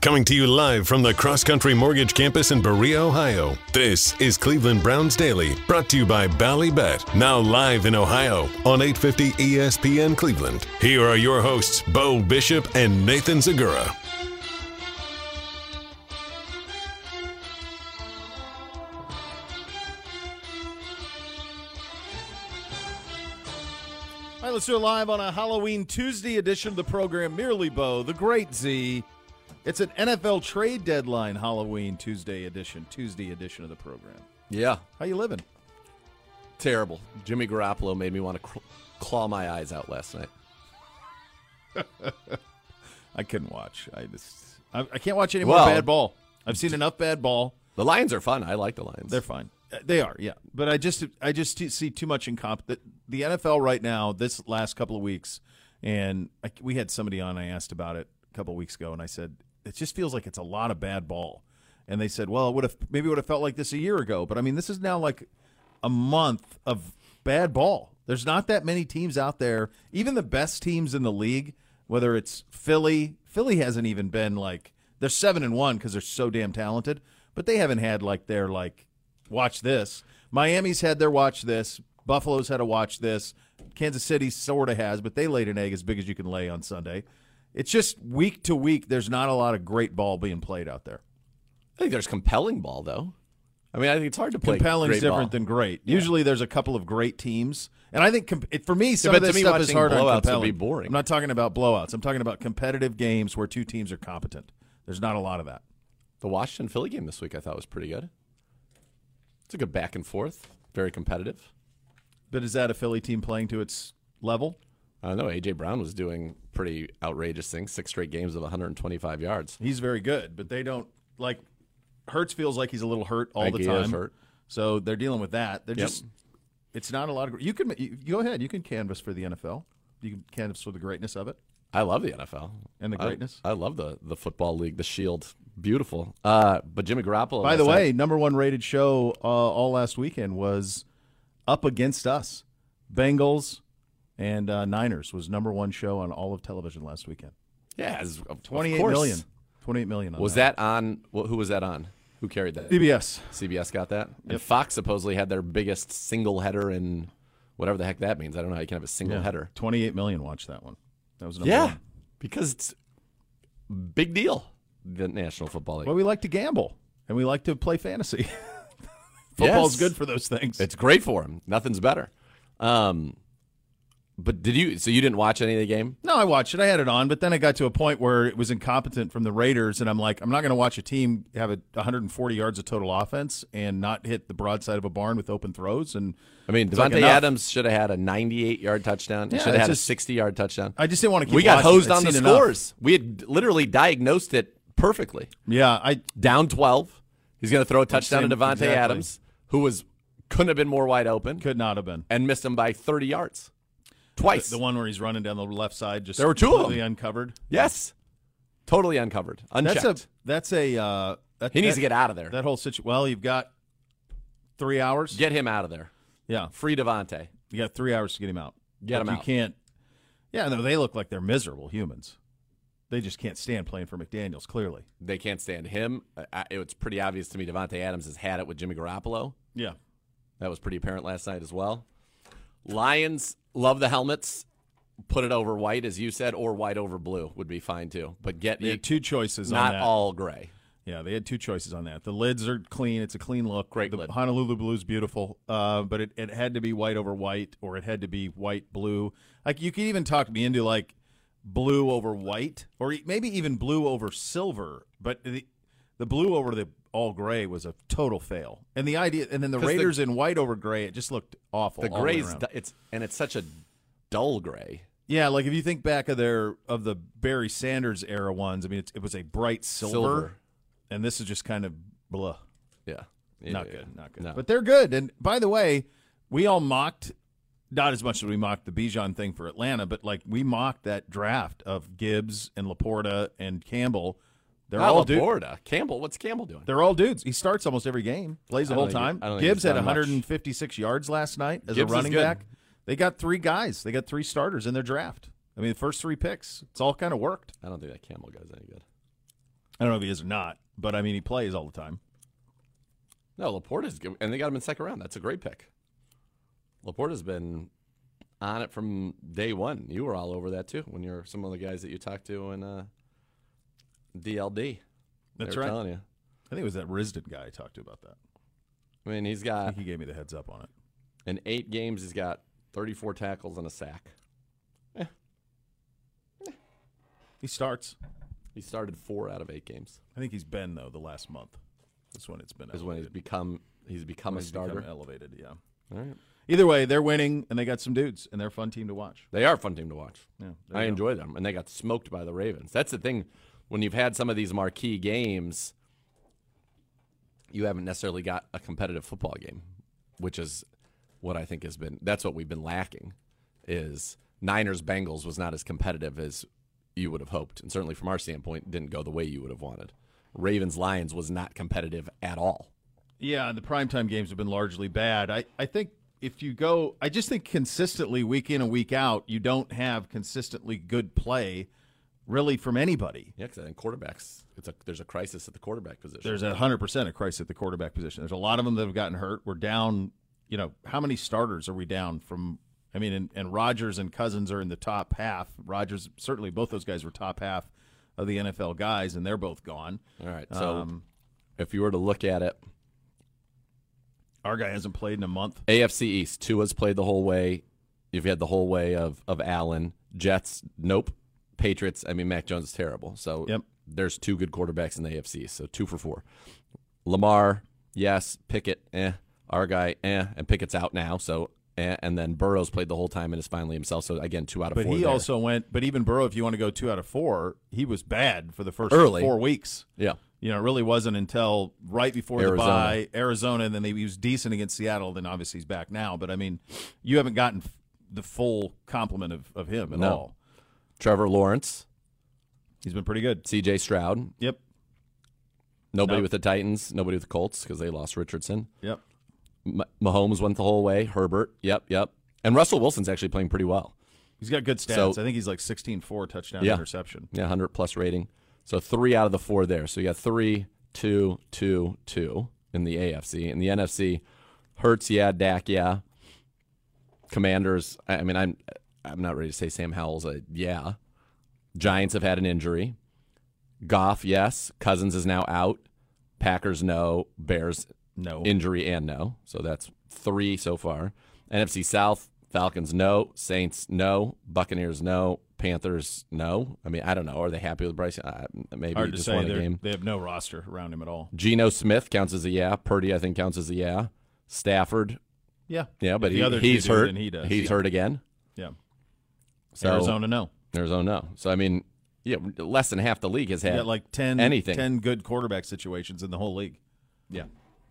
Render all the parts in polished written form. Coming to you live from the Cross Country Mortgage Campus in Berea, Ohio. This is Cleveland Browns Daily, brought to you by BallyBet, now live in Ohio on 850 ESPN Cleveland. Here are your hosts, Bo Bishop and Nathan Zagura. All right, let's do it live on a Halloween Tuesday edition of the program. Merely Bo, the Great Z. It's an NFL trade deadline Halloween Tuesday edition of the program. Yeah. How you living? Terrible. Jimmy Garoppolo made me want to claw my eyes out last night. I couldn't watch. I can't watch any more bad ball. I've seen enough bad ball. The Lions are fun. I like the Lions. They're fine. They are, yeah. But I just see too much incompetence. The NFL right now, this last couple of weeks, and we had somebody on, I asked about it a couple of weeks ago, and I said, it just feels like it's a lot of bad ball. And they said, well, it would have felt like this a year ago. But, I mean, this is now like a month of bad ball. There's not that many teams out there, even the best teams in the league, whether it's Philly. Philly hasn't even been like – they're 7-1 because they're so damn talented. But they haven't had like their like watch this. Miami's had their watch this. Buffalo's had a watch this. Kansas City sort of has, but they laid an egg as big as you can lay on Sunday. It's just week to week, there's not a lot of great ball being played out there. I think there's compelling ball, though. I mean, I think it's hard to play compelling is different than great. Yeah. Usually there's a couple of great teams. And I think, for me, some of this stuff is hard on compelling. Would be boring. I'm not talking about blowouts. I'm talking about competitive games where two teams are competent. There's not a lot of that. The Washington-Philly game this week I thought was pretty good. It's a good back and forth, very competitive. But is that a Philly team playing to its level? I know A.J. Brown was doing pretty outrageous things, 6 straight games of 125 yards. He's very good, but they don't – like, Hurts feels like he's a little hurt all the time. Hurt. So they're dealing with that. They're just – it's not a lot of – you go ahead. You can canvas for the NFL. You can canvas for the greatness of it. I love the NFL. And the greatness. I love the football league, the Shield. Beautiful. But Jimmy Garoppolo – by the way, #1 rated show all last weekend was Up Against Us. Bengals – and Niners was #1 show on all of television last weekend. Yeah, 28 million. 28 million. On was that on? Well, who was that on? Who carried that? CBS. CBS got that. Yep. And Fox supposedly had their biggest single header in whatever the heck that means. I don't know how you can have a single header. 28 million watched that one. That was #1. Because it's a big deal. The National Football League. Well, we like to gamble and we like to play fantasy. Football's good for those things. It's great for them. Nothing's better. But did you – so you didn't watch any of the game? No, I watched it. I had it on, but then I got to a point where it was incompetent from the Raiders, and I'm like, I'm not going to watch a team have 140 yards of total offense and not hit the broadside of a barn with open throws. And I mean, Devontae Adams should have had a 98-yard touchdown. Yeah, should have had a 60-yard touchdown. I just didn't want to keep watching. We got hosed on the scores. We had literally diagnosed it perfectly. Yeah. Down 12. He's going to throw a touchdown to Devontae Adams, who couldn't have been more wide open. Could not have been. And missed him by 30 yards. Twice. The one where he's running down the left side. Just there were two of them. Uncovered. Yes. Totally uncovered. Unchecked. He needs to get out of there. That whole situation. Well, you've got 3 hours. Get him out of there. Yeah. Free Devontae. You got 3 hours to get him out. Get him out. You can't. Yeah, no, they look like they're miserable humans. They just can't stand playing for McDaniels, clearly. They can't stand him. It's pretty obvious to me Devontae Adams has had it with Jimmy Garoppolo. Yeah. That was pretty apparent last night as well. Lions love the helmets. Put it over white, as you said, or white over blue would be fine too. But they had two choices on that. Not all gray. Yeah, they had two choices on that. The lids are clean. It's a clean look. Great lid. Honolulu blue is beautiful, but it had to be white over white, or it had to be white blue. Like you could even talk me into like blue over white, or maybe even blue over silver. But the blue over the all gray was a total fail. And the idea, and then the Raiders in white over gray, it just looked awful. The gray's it's such a dull gray. Yeah, like if you think back of the Barry Sanders era ones, I mean, it was a bright silver, and this is just kind of blah. Yeah, not good. No. But they're good. And by the way, we all mocked, not as much as we mocked the Bijan thing for Atlanta, but like we mocked that draft of Gibbs and Laporta and Campbell. They're all dudes. Campbell, what's Campbell doing? They're all dudes. He starts almost every game, plays the whole time. Gibbs had 156 yards last night as Gibbs a running back. They got three guys. They got three starters in their draft. I mean, the first three picks, it's all kind of worked. I don't think that Campbell guy's any good. I don't know if he is or not, but, I mean, he plays all the time. No, Laporta's good, and they got him in second round. That's a great pick. Laporta's been on it from day one. You were all over that, too, when you're some of the guys that you talked to in DLD. That's right. They were telling you. I think it was that Risden guy I talked to about that. I mean, he's got – I think he gave me the heads up on it. In 8 games, he's got – 34 tackles and a sack. He starts. He started 4 out of 8 games. I think he's been, though, the last month. That's when it's been elevated. Is when he's become a starter. Become elevated, yeah. All right. Either way, they're winning, and they got some dudes, and they're a fun team to watch. They are a fun team to watch. Yeah, I enjoy them, and they got smoked by the Ravens. That's the thing. When you've had some of these marquee games, you haven't necessarily got a competitive football game, which is – what I think has been, that's what we've been lacking, is Niners-Bengals was not as competitive as you would have hoped. And certainly from our standpoint, didn't go the way you would have wanted. Ravens-Lions was not competitive at all. Yeah, and the primetime games have been largely bad. I think if you go, I just think consistently week in and week out, you don't have consistently good play really from anybody. Yeah, because I think quarterbacks, there's a crisis at the quarterback position. There's 100% a crisis at the quarterback position. There's a lot of them that have gotten hurt. We're down... You know, how many starters are we down from? I mean, and Rodgers and Cousins are in the top half. Rodgers, certainly both those guys were top half of the NFL guys, and they're both gone. All right, so if you were to look at it. Our guy hasn't played in a month. AFC East, Tua's played the whole way. You've had the whole way of Allen. Jets, nope. Patriots, I mean, Mac Jones is terrible. So there's 2 good quarterbacks in the AFC, so 2 for 4. Lamar, yes. Pickett, eh. Our guy, and Pickett's out now, so and then Burrow's played the whole time and is finally himself. So again, 2 out of 4. But he also went. But even Burrow, if you want to go 2 out of 4, he was bad for the first 4 weeks. Yeah, you know, it really wasn't until right before the bye, Arizona, and then he was decent against Seattle. Then obviously he's back now. But I mean, you haven't gotten the full complement of him at all. Trevor Lawrence, he's been pretty good. C.J. Stroud, yep. Nobody with the Titans. Nobody with the Colts because they lost Richardson. Yep. Mahomes went the whole way. Herbert, yep. And Russell Wilson's actually playing pretty well. He's got good stats. So, I think he's like 16-4 touchdown interception. Yeah, 100-plus rating. So 3 out of 4 there. So you got 3, 2, 2, 2 in the AFC. In the NFC, Hurts, Dak, Commanders, I mean, I'm not ready to say Sam Howell's . Giants have had an injury. Goff, yes. Cousins is now out. Packers, no. Bears, no. Injury and no. So that's 3 so far. NFC South, Falcons, no. Saints, no. Buccaneers, no. Panthers, no. I mean, I don't know. Are they happy with Bryce? Maybe hard just to say. Won a game. They have no roster around him at all. Geno Smith counts as a Purdy, I think, counts as a Stafford. Yeah. Yeah, but he's hurt. He's hurt again. Yeah. So, Arizona, no. So, I mean, less than half the league has had like 10 good quarterback situations in the whole league. Yeah.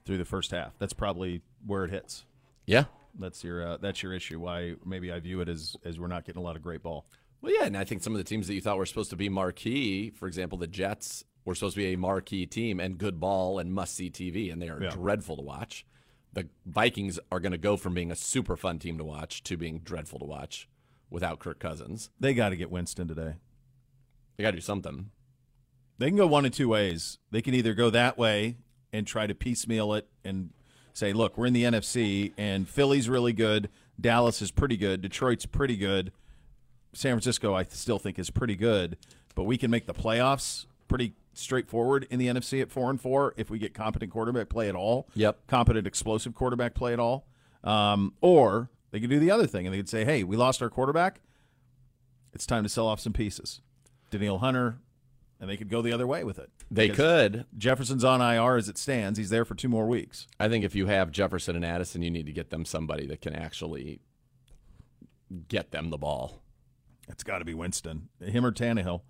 Through the first half, that's probably where it hits. Yeah, that's your issue. Why maybe I view it as we're not getting a lot of great ball. Well, yeah, and I think some of the teams that you thought were supposed to be marquee, for example, the Jets were supposed to be a marquee team and good ball and must see TV, and they are dreadful to watch. The Vikings are going to go from being a super fun team to watch to being dreadful to watch without Kirk Cousins. They got to get Winston today. They got to do something. They can go one of two ways. They can either go that way and try to piecemeal it and say, look, we're in the NFC, and Philly's really good, Dallas is pretty good, Detroit's pretty good, San Francisco I still think is pretty good, but we can make the playoffs pretty straightforward in the NFC at 4-4 if we get competent quarterback play at all, competent explosive quarterback play at all. Or they could do the other thing, and they could say, hey, we lost our quarterback, it's time to sell off some pieces. Danielle Hunter, and they could go the other way with it. They could. Jefferson's on IR as it stands. He's there for 2 more weeks. I think if you have Jefferson and Addison, you need to get them somebody that can actually get them the ball. It's got to be Winston, him or Tannehill.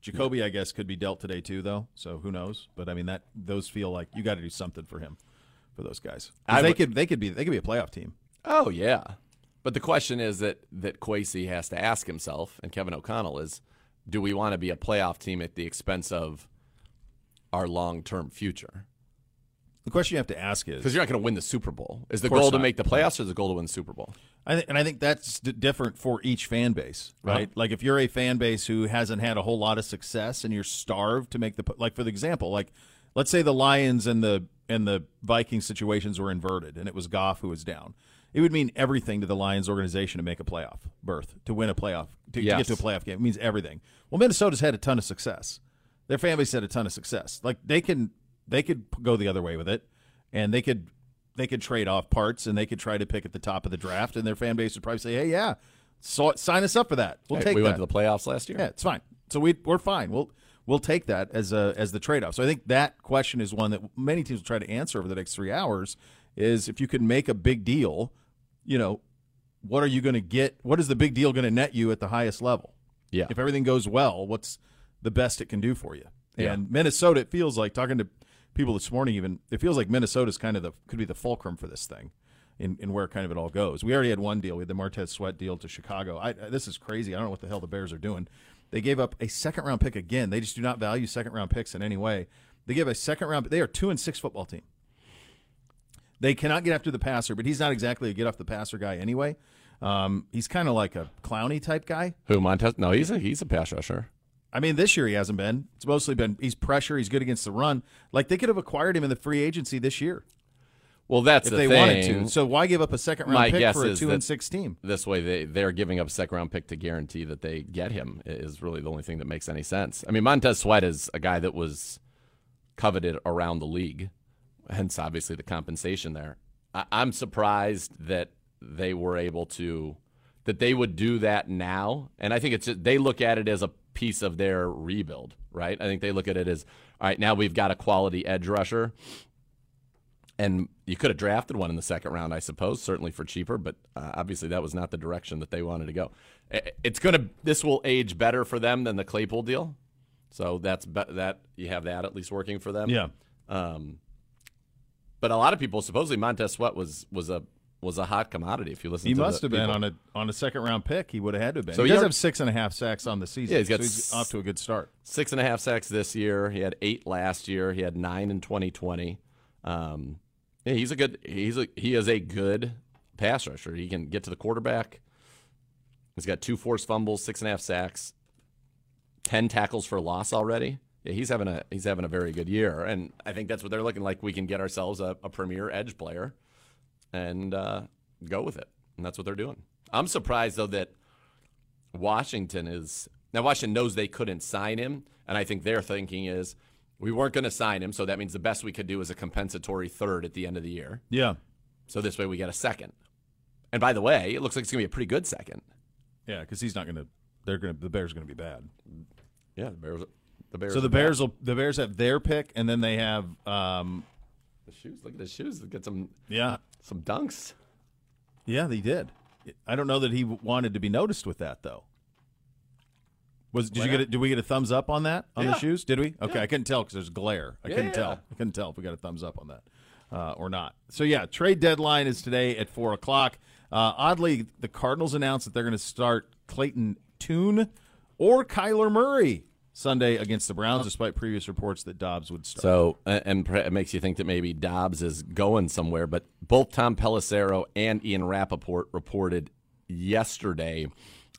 Jacoby, I guess, could be dealt today too, though. So who knows? But I mean, that those feel like you got to do something for him, for those guys. They could be a playoff team. Oh yeah, but the question is that Kwesi has to ask himself, and Kevin O'Connell is, do we want to be a playoff team at the expense of our long-term future? The question you have to ask is, because you're not going to win the Super Bowl. Is the goal to make the playoffs, or is the goal to win the Super Bowl? I think that's different for each fan base, right? Uh-huh. Like if you're a fan base who hasn't had a whole lot of success and you're starved to make the like, for the example, like let's say the Lions and the Vikings situations were inverted and it was Goff who was down. It would mean everything to the Lions organization to make a playoff berth, to win a playoff, to get to a playoff game. It means everything. Well, Minnesota's had a ton of success. Their fan base had a ton of success. Like they could go the other way with it, and they could trade off parts, and they could try to pick at the top of the draft, and their fan base would probably say, "Hey, yeah, so sign us up for that. We'll take that. We went to the playoffs last year. Yeah, it's fine. So we're fine. We'll take that as the trade off." So I think that question is one that many teams will try to answer over the next 3 hours: is if you could make a big deal, you know, what are you going to get? What is the big deal going to net you at the highest level? Yeah. If everything goes well, what's the best it can do for you? Yeah. And Minnesota, it feels like talking to people this morning, even it feels like Minnesota's kind of could be the fulcrum for this thing, in where kind of it all goes. We already had one deal. We had the Montez Sweat deal to Chicago. This is crazy. I don't know what the hell the Bears are doing. They gave up a second round pick again. They just do not value second round picks in any way. They gave a second round. They are 2-6 football team. They cannot get after the passer, but he's not exactly a get off the passer guy anyway. He's kind of like a Clowney type guy. Who, Montez? No, he's a pass rusher. I mean, this year he hasn't been. It's mostly been he's pressure. He's good against the run. Like they could have acquired him in the free agency this year. Well, that's the thing. If they wanted to. So why give up a second round pick for a 2-6 team? This way they're giving up a second round pick to guarantee that they get him is really the only thing that makes any sense. I mean, Montez Sweat is a guy that was coveted around the league, hence obviously the compensation there. I'm surprised that they were able to, that they would do that now. And I think they look at it as a piece of their rebuild, right? I think they look at it as, all right, now we've got a quality edge rusher. And you could have drafted one in the second round, I suppose, certainly for cheaper, but obviously that was not the direction that they wanted to go. This will age better for them than the Claypool deal. So that you have that at least working for them. Yeah. But a lot of people, supposedly Montez Sweat was a hot commodity. If you listen, he must have been on a second round pick. He would have had to have been. So he does have 6.5 sacks on the season. Yeah, he's off to a good start. 6.5 sacks this year. He had 8 last year. He had 9 in 2020. He is a good pass rusher. He can get to the quarterback. He's got 2 forced fumbles, 6.5 sacks, 10 tackles for loss already. Yeah, he's having a very good year, and I think that's what they're looking like. We can get ourselves a premier edge player and go with it, and that's what they're doing. I'm surprised, though, that Washington is – now, Washington knows they couldn't sign him, and I think their thinking is we weren't going to sign him, so that means the best we could do is a compensatory third at the end of the year. Yeah. So this way we get a second. And by the way, it looks like it's going to be a pretty good second. Yeah, because he's not going to – the Bears are going to be bad. Yeah, the Bears have their pick, and then they have – the shoes. Look at the shoes. They got some dunks. Yeah, they did. I don't know that he wanted to be noticed with that though. Did we get a thumbs up on that the shoes? Did we? Okay, yeah. I couldn't tell because there's glare. I couldn't tell if we got a thumbs up on that or not. So yeah, trade deadline is today at 4:00. Oddly, the Cardinals announced that they're going to start Clayton Tune or Kyler Murray Sunday against the Browns, despite previous reports that Dobbs would start. So, and it makes you think that maybe Dobbs is going somewhere, but both Tom Pelissero and Ian Rappaport reported yesterday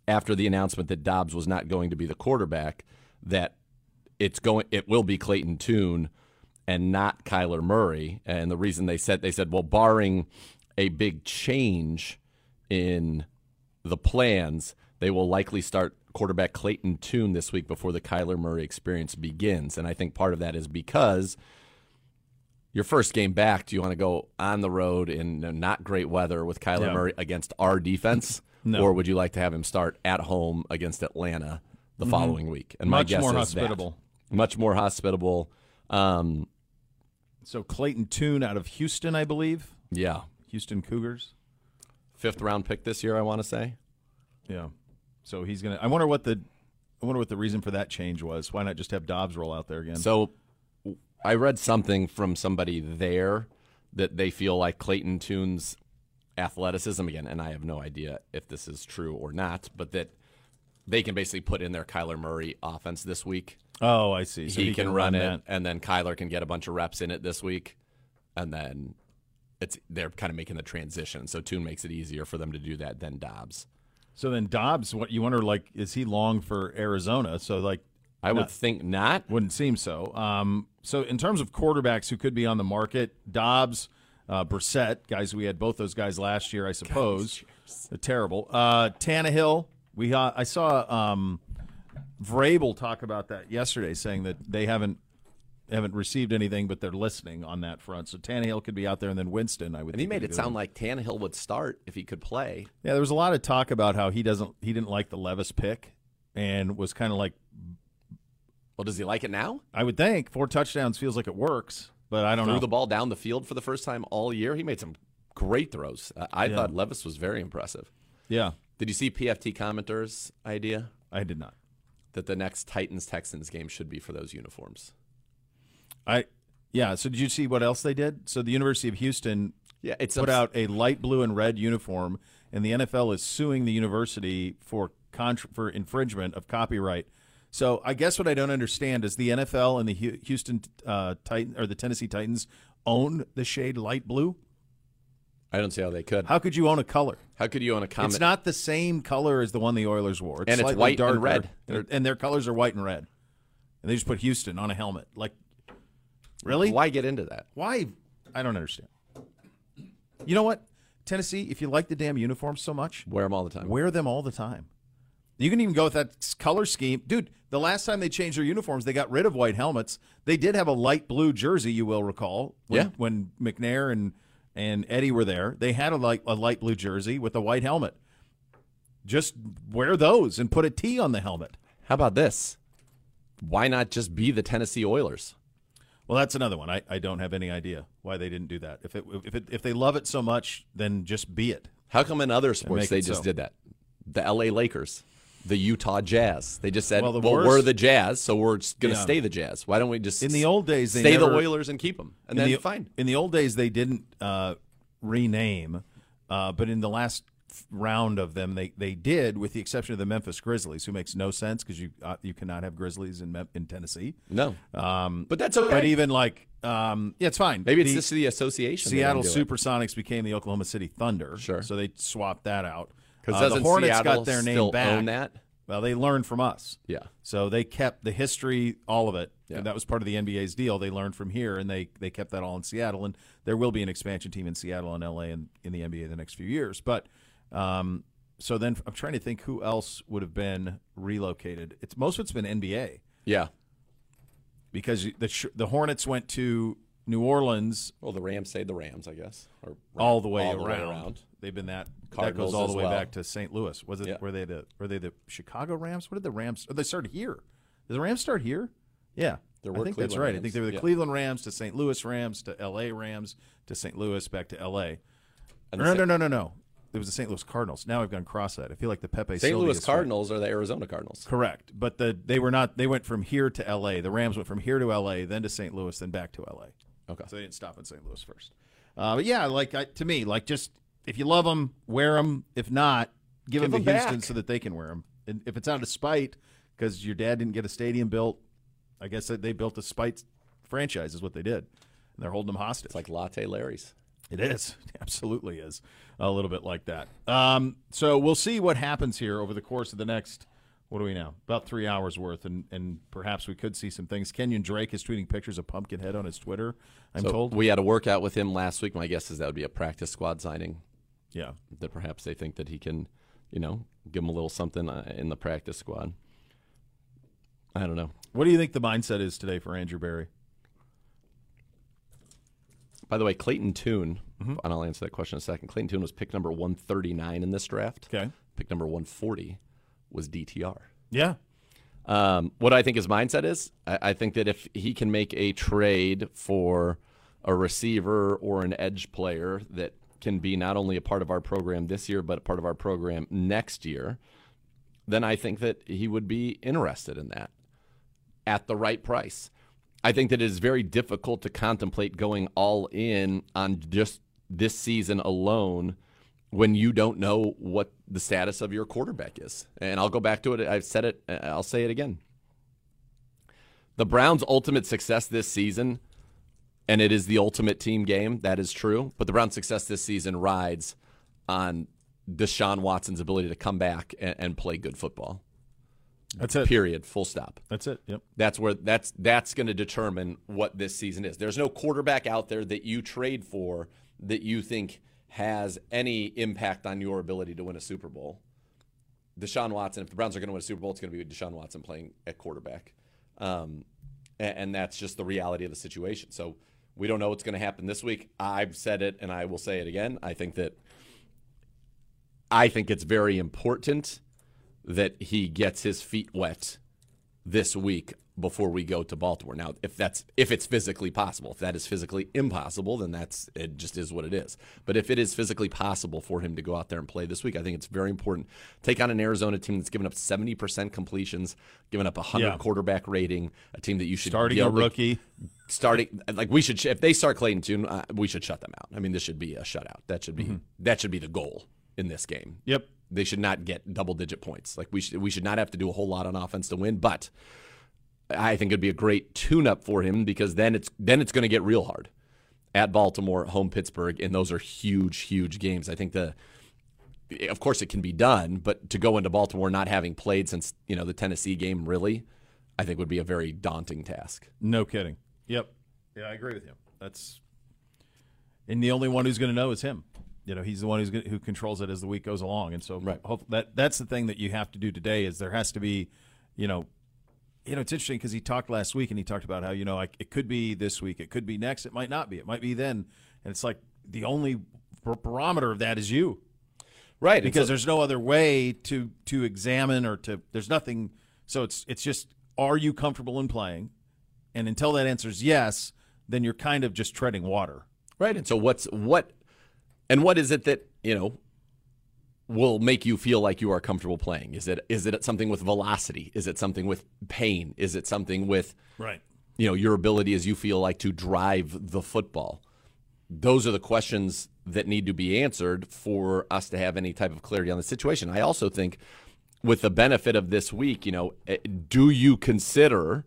after the announcement that Dobbs was not going to be the quarterback that it will be Clayton Tune and not Kyler Murray. And the reason they said, well, barring a big change in the plans, they will likely start quarterback Clayton Tune this week before the Kyler Murray experience begins. And I think part of that is because your first game back, do you want to go on the road in not great weather with Kyler Murray against our defense? No. Or would you like to have him start at home against Atlanta the following week. And much my guess more is hospitable. That. Much more hospitable. So Clayton Tune out of Houston, I believe. Yeah. Houston Cougars. 5th-round pick this year, I want to say. Yeah. So he's going to – I wonder what the reason for that change was. Why not just have Dobbs roll out there again? So I read something from somebody there that they feel like Clayton Tune's athleticism again, and I have no idea if this is true or not, but that they can basically put in their Kyler Murray offense this week. Oh, I see. So he can run it, and then Kyler can get a bunch of reps in it this week, and then they're kind of making the transition. So Tune makes it easier for them to do that than Dobbs. So then Dobbs, what you wonder, like, is he long for Arizona? So, like, I would think not. Wouldn't seem so. So in terms of quarterbacks who could be on the market, Dobbs, Brissett, guys, we had both those guys last year, I suppose. They're terrible. Tannehill, I saw Vrabel talk about that yesterday, saying that they haven't received anything, but they're listening on that front. So Tannehill could be out there, and then Winston, I would think. And he made it sound like Tannehill would start if he could play. Yeah, there was a lot of talk about how he didn't like the Levis pick and was kind of like, well, does he like it now? I would think. 4 touchdowns feels like it works, but I don't know. Threw the ball down the field for the first time all year. He made some great throws. I thought Levis was very impressive. Yeah. Did you see PFT commenter's idea? I did not. That the next Titans-Texans game should be for those uniforms. So did you see what else they did? So the University of Houston put out a light blue and red uniform, and the NFL is suing the university for infringement of copyright. So I guess what I don't understand is the NFL and the Tennessee Titans own the shade light blue. I don't see how they could. How could you own a color? How could you own a comment? It's not the same color as the one the Oilers wore. It's slightly white darker, and red. And their colors are white and red. And they just put Houston on a helmet. Like, really? Why get into that? Why? I don't understand. You know what? Tennessee, if you like the damn uniforms so much, wear them all the time. Wear them all the time. You can even go with that color scheme. Dude, the last time they changed their uniforms, they got rid of white helmets. They did have a light blue jersey, you will recall, when McNair and Eddie were there. They had a light blue jersey with a white helmet. Just wear those and put a T on the helmet. How about this? Why not just be the Tennessee Oilers? Well, that's another one. I don't have any idea why they didn't do that. If they love it so much, then just be it. How come in other sports they just did that? The LA Lakers, the Utah Jazz. They just said, we're the Jazz, so we're going to stay the Jazz. Why don't we just in the old days they stay the Oilers and keep them? And then fine. In the old days they didn't rename, but in the last round of them they did, with the exception of the Memphis Grizzlies, who makes no sense because you cannot have Grizzlies in Tennessee. No, but that's okay. But even it's fine. Maybe it's just the association. Seattle Supersonics became the Oklahoma City Thunder. Sure. So they swapped that out because the Hornets Seattle got their name still back. Own that? Well, they learned from us. Yeah. So they kept the history, all of it. Yeah. And that was part of the NBA's deal. They learned from here, and they kept that all in Seattle. And there will be an expansion team in Seattle and LA and in the NBA the next few years, but. So then I'm trying to think who else would have been relocated. Most of it's been NBA. Yeah. Because the Hornets went to New Orleans. Well, the Rams stayed the Rams, I guess. Or all the way around. They've been that. Cardinals that goes all the way back to St. Louis. Were they the Chicago Rams? What did the Rams? They started here. Did the Rams start here? Yeah. I think that's right. Rams. I think they were the Cleveland Rams to St. Louis Rams to L.A. Rams to St. Louis back to L.A. No. It was the St. Louis Cardinals. Now I've gone cross-eyed. I feel like the Pepe St. Louis Cardinals are the Arizona Cardinals. Correct, but they were not. They went from here to L.A. The Rams went from here to L.A., then to St. Louis, then back to L.A. Okay, so they didn't stop in St. Louis first. Just if you love them, wear them. If not, give them to Houston so that they can wear them. And if it's out of spite because your dad didn't get a stadium built, I guess they built a spite franchise is what they did, and they're holding them hostage. It's like Latte Larry's. It is. It absolutely is a little bit like that. So we'll see what happens here over the course of the next, what do we know, about 3 hours worth, and perhaps we could see some things. Kenyon Drake is tweeting pictures of Pumpkinhead on his Twitter, I'm told. We had a workout with him last week. My guess is that would be a practice squad signing. Yeah. That perhaps they think that he can, give him a little something in the practice squad. I don't know. What do you think the mindset is today for Andrew Berry? By the way, Clayton Tune, and I'll answer that question in a second. Clayton Tune was pick number 139 in this draft. Okay. Pick number 140 was DTR. Yeah. What I think his mindset is, I think that if he can make a trade for a receiver or an edge player that can be not only a part of our program this year, but a part of our program next year, then I think that he would be interested in that at the right price. I think that it is very difficult to contemplate going all in on just this season alone when you don't know what the status of your quarterback is. And I'll go back to it. I've said it. I'll say it again. The Browns' ultimate success this season, and it is the ultimate team game, that is true, but the Browns' success this season rides on Deshaun Watson's ability to come back and play good football. That's it. Period. Full stop. That's it. Yep. That's going to determine what this season is. There's no quarterback out there that you trade for that you think has any impact on your ability to win a Super Bowl. Deshaun Watson, if the Browns are going to win a Super Bowl, it's going to be Deshaun Watson playing at quarterback. And that's just the reality of the situation. So we don't know what's going to happen this week. I've said it, and I will say it again. I think it's very important that he gets his feet wet this week before we go to Baltimore. Now, if it's physically possible, if that is physically impossible, then it just is what it is. But if it is physically possible for him to go out there and play this week, I think it's very important. Take on an Arizona team that's given up 70% completions, given up 100 quarterback rating, a team that you should starting a rookie, we should. If they start Clayton Tune, we should shut them out. I mean, this should be a shutout. That should be the goal in this game. Yep. They should not get double-digit points. We should not have to do a whole lot on offense to win. But I think it'd be a great tune-up for him because then it's going to get real hard at Baltimore, home Pittsburgh, and those are huge, huge games. I think of course it can be done, but to go into Baltimore not having played since the Tennessee game, really, I think would be a very daunting task. No kidding. Yep. Yeah, I agree with you. And the only one who's going to know is him. He's the one who controls it as the week goes along, and so right. That's the thing that you have to do today is there has to be, it's interesting because he talked last week and he talked about how it could be this week, it could be next, it might not be, it might be then, and it's like the only barometer of that is you, right? Because there's no other way to examine there's nothing. So it's just, are you comfortable in playing? And until that answer is yes, then you're kind of just treading water, right? And so what is it that, will make you feel like you are comfortable playing? Is it something with velocity? Is it something with pain? Is it something with your ability as you feel like to drive the football? Those are the questions that need to be answered for us to have any type of clarity on the situation. I also think with the benefit of this week, do you consider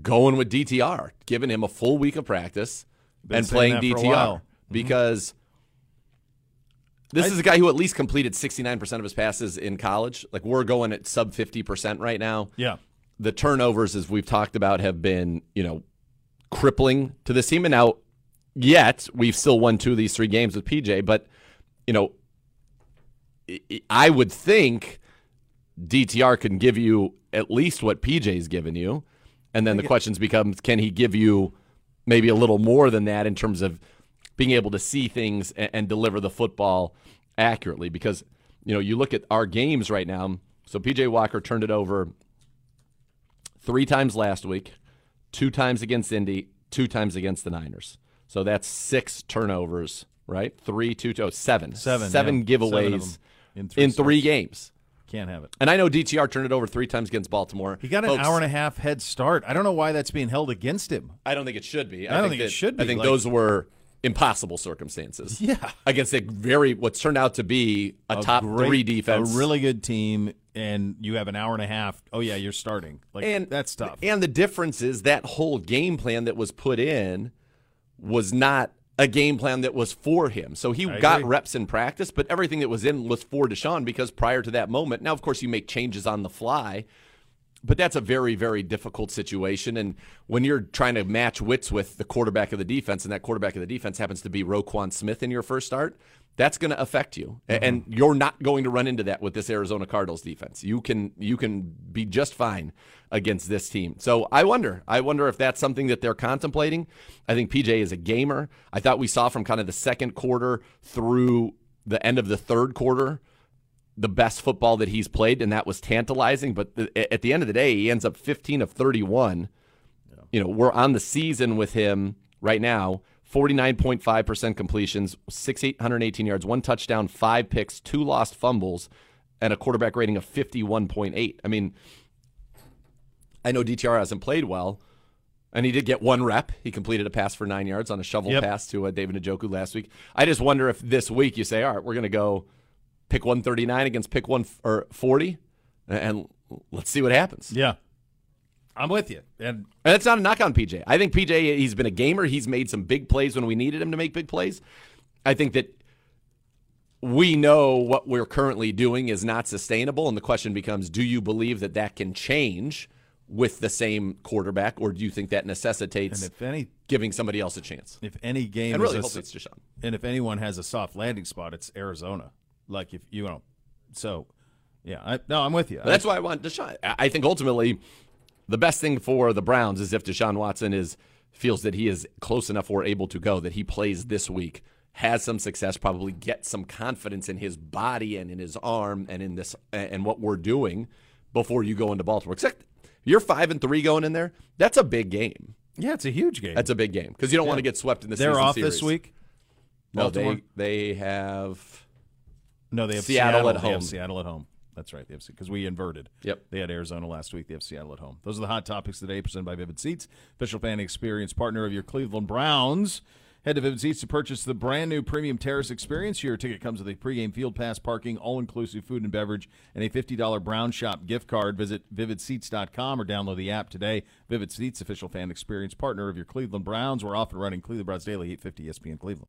going with DTR, giving him a full week of practice and playing DTR? Because this is a guy who at least completed 69% of his passes in college. We're going at sub 50% right now. Yeah. The turnovers, as we've talked about, have been, crippling to this team. And now, yet, we've still won 2 of these 3 games with PJ. But, I would think DTR can give you at least what PJ's given you. And then the questions become, can he give you maybe a little more than that in terms of being able to see things and deliver the football accurately? Because, you look at our games right now. So P.J. Walker turned it over 3 times last week, 2 times against Indy, 2 times against the Niners. So that's 6 turnovers, right? 7. Giveaways 7 in 3 games. Can't have it. And I know DTR turned it over 3 times against Baltimore. He got an hour and a half head start. I don't know why that's being held against him. I don't think it should be. I don't think it should be. I think those were impossible circumstances. Yeah. Against what's turned out to be a top great, 3 defense. A really good team, and you have an hour and a half. Oh, yeah, you're starting. That's tough. And the difference is that whole game plan that was put in was not a game plan that was for him. So he got reps in practice, but everything that was in was for Deshaun because prior to that moment, now, of course, you make changes on the fly, but that's a very, very difficult situation. And when you're trying to match wits with the quarterback of the defense, and that quarterback of the defense happens to be Roquan Smith in your first start, that's going to affect you. Mm-hmm. And you're not going to run into that with this Arizona Cardinals defense. You can be just fine against this team. So I wonder if that's something that they're contemplating. I think PJ is a gamer. I thought we saw from kind of the second quarter through the end of the third quarter the best football that he's played, and that was tantalizing. But at the end of the day, he ends up 15 of 31. Yeah. You know, we're on the season with him right now, 49.5% completions, 618 yards, 1 touchdown, 5 picks, 2 lost fumbles, and a quarterback rating of 51.8. I mean, I know DTR hasn't played well, and he did get 1 rep. He completed a pass for 9 yards on a shovel pass to David Njoku last week. I just wonder if this week you say, all right, we're going to go pick 139 against pick 140, and let's see what happens. Yeah. I'm with you. And that's not a knock on PJ. I think PJ, he's been a gamer. He's made some big plays when we needed him to make big plays. I think that we know what we're currently doing is not sustainable, and the question becomes, do you believe that that can change with the same quarterback, or do you think that necessitates giving somebody else a chance? If any game, and really hope it's Deshaun. And if anyone has a soft landing spot, it's Arizona. Like, if you know, so yeah, I'm with you. That's why I want Deshaun. I think ultimately the best thing for the Browns is if Deshaun Watson feels that he is close enough or able to go, that he plays this week, has some success, probably gets some confidence in his body and in his arm and in this and what we're doing before you go into Baltimore. Except you're 5-3 going in there. That's a big game. Yeah, it's a huge game. That's a big game because you don't want to get swept in the season series. They're off this week? Baltimore? No, they have Seattle at home. They have Seattle at home. That's right. They have, because we inverted. Yep. They had Arizona last week. They have Seattle at home. Those are the hot topics today, presented by Vivid Seats, official fan experience partner of your Cleveland Browns. Head to Vivid Seats to purchase the brand-new premium terrace experience. Your ticket comes with a pregame field pass, parking, all-inclusive food and beverage, and a $50 Brown Shop gift card. Visit vividseats.com or download the app today. Vivid Seats, official fan experience partner of your Cleveland Browns. We're off and running. Cleveland Browns Daily, 850 ESPN Cleveland.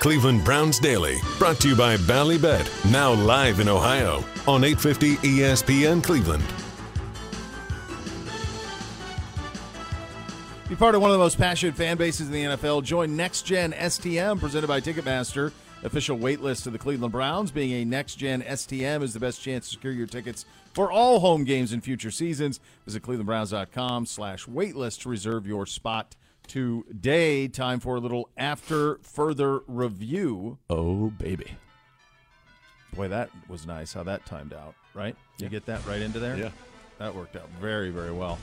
Cleveland Browns Daily, brought to you by Ballybet, now live in Ohio on 850 ESPN Cleveland. Be part of one of the most passionate fan bases in the NFL. Join Next Gen STM, presented by Ticketmaster. Official waitlist of the Cleveland Browns. Being a Next Gen STM is the best chance to secure your tickets for all home games in future seasons. Visit clevelandbrowns.com/waitlist to reserve your spot today. Time for a little after further review. Oh, baby. Boy, that was nice how that timed out, right? Yeah. You get that right into there? Yeah. That worked out very, very well.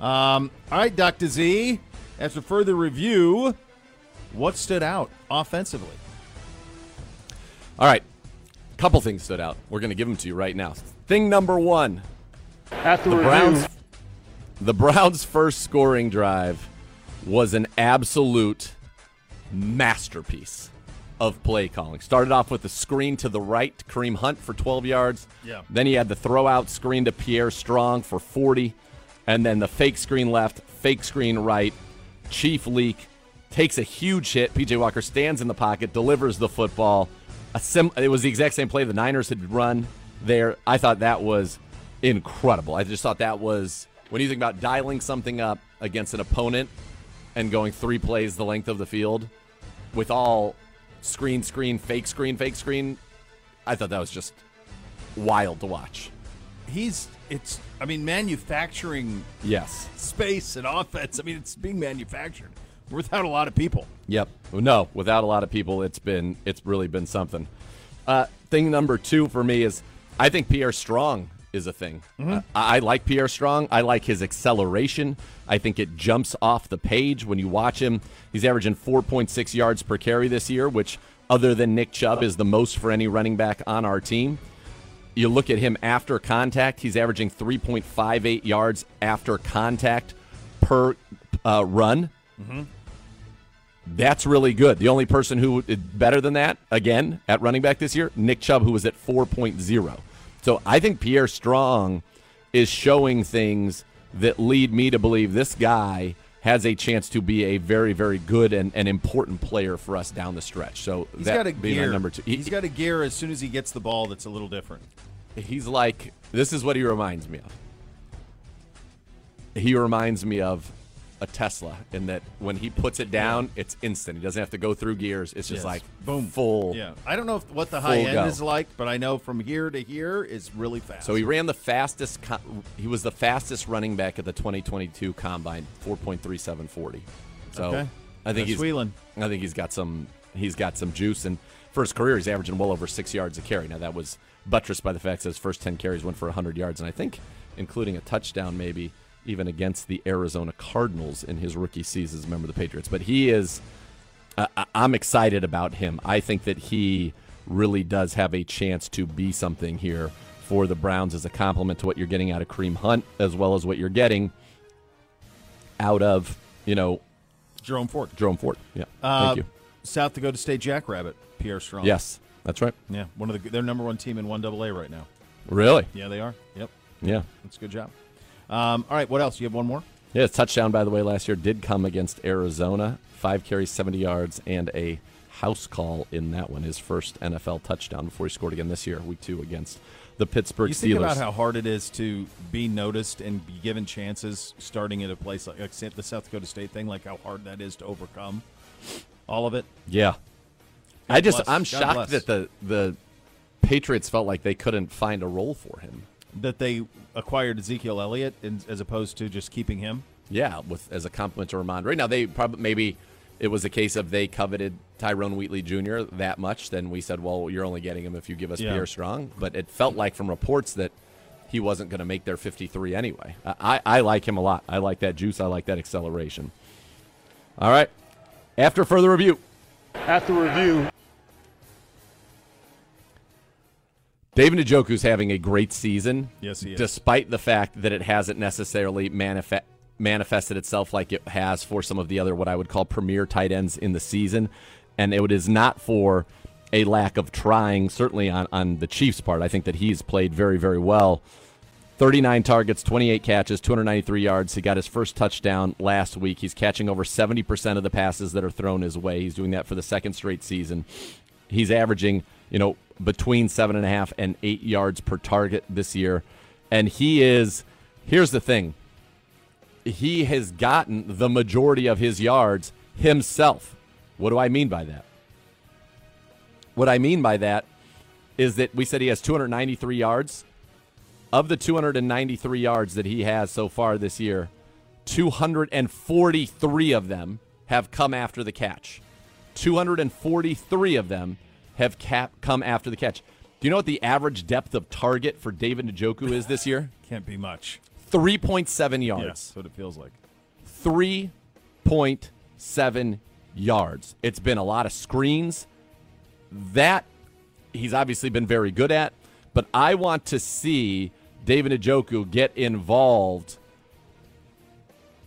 All right, Dr. Z, after further review, what stood out offensively? All right, a couple things stood out. We're going to give them to you right now. Thing number one. After review. The Browns' first scoring drive was an absolute masterpiece of play calling. Started off with the screen to the right to Kareem Hunt for 12 yards. Yeah. Then he had the throw-out screen to Pierre Strong for 40. And then the fake screen left, fake screen right. Chief leak. Takes a huge hit. P.J. Walker stands in the pocket, delivers the football. It was the exact same play the Niners had run there. I thought that was incredible. I just thought that was, when you think about dialing something up against an opponent, and going 3 plays the length of the field with all screen, screen, fake screen, fake screen. I thought that was just wild to watch. Manufacturing space and offense. I mean, it's being manufactured without a lot of people. Yep. No, without a lot of people, it's really been something. Thing number 2 for me is I think Pierre Strong is a thing. Mm-hmm. I like Pierre Strong. I like his acceleration. I think it jumps off the page when you watch him. He's averaging 4.6 yards per carry this year, which other than Nick Chubb is the most for any running back on our team. You look at him after contact, he's averaging 3.58 yards after contact per run. Mm-hmm. That's really good. The only person who is better than that, again, at running back this year, Nick Chubb, who was at 4.0. So I think Pierre Strong is showing things that lead me to believe this guy has a chance to be a very, very good and important player for us down the stretch. So he's got a gear. Number two. He's got a gear as soon as he gets the ball that's a little different. He's like, this is what he reminds me of. He reminds me of a Tesla in that when he puts it down, it's instant. He doesn't have to go through gears. It's just like boom, full. Yeah, I don't know what the high end is like, but I know from here to here is really fast. So he ran the fastest. He was the fastest running back at the 2022 combine, 4.3740. So okay. I think he's got some. He's got some juice. And for his career, he's averaging well over 6 yards a carry. Now that was buttressed by the fact that his first 10 carries went for 100 yards, and I think including a touchdown maybe. Even against the Arizona Cardinals in his rookie season, member of the Patriots. But he is I'm excited about him. I think that he really does have a chance to be something here for the Browns as a compliment to what you're getting out of Kareem Hunt, as well as what you're getting out of, Jerome Ford. Yeah. Thank you. South Dakota State Jackrabbit, Pierre Strong. Yes, that's right. Yeah, they're number one team in 1AA right now. Really? Yeah, they are. Yep. Yeah. That's a good job. All right, what else? You have one more? Yeah, his touchdown, by the way, last year did come against Arizona. 5 carries, 70 yards, and a house call in that one. His first NFL touchdown before he scored again this year, week 2 against the Pittsburgh Steelers. You think about how hard it is to be noticed and be given chances starting at a place like the South Dakota State thing, like how hard that is to overcome all of it? Yeah. I'm shocked that the Patriots felt like they couldn't find a role for him. That they acquired Ezekiel Elliott as opposed to just keeping him? Yeah, as a compliment to Ramondre. Now, they probably maybe it was a case of they coveted Tyrone Wheatley Jr. that much. Then we said, well, you're only getting him if you give us Pierre Strong. But it felt like from reports that he wasn't going to make their 53 anyway. I like him a lot. I like that juice. I like that acceleration. All right. After further review. David Njoku's having a great season, yes, he is. Despite the fact that it hasn't necessarily manifested itself like it has for some of the other what I would call premier tight ends in the season. And it is not for a lack of trying, certainly on the Chiefs' part. I think that he's played very, very well. 39 targets, 28 catches, 293 yards. He got his first touchdown last week. He's catching over 70% of the passes that are thrown his way. He's doing that for the second straight season. He's averaging, between 7.5 and 8 yards per target this year. And here's the thing. He has gotten the majority of his yards himself. What do I mean by that? What I mean by that is that we said he has 293 yards. Of the 293 yards that he has so far this year, 243 of them have come after the catch. 243 of them have come after the catch. Do you know what the average depth of target for David Njoku is this year? Can't be much. 3.7 yards. Yeah, that's what it feels like. 3.7 yards. It's been a lot of screens. That he's obviously been very good at, but I want to see David Njoku get involved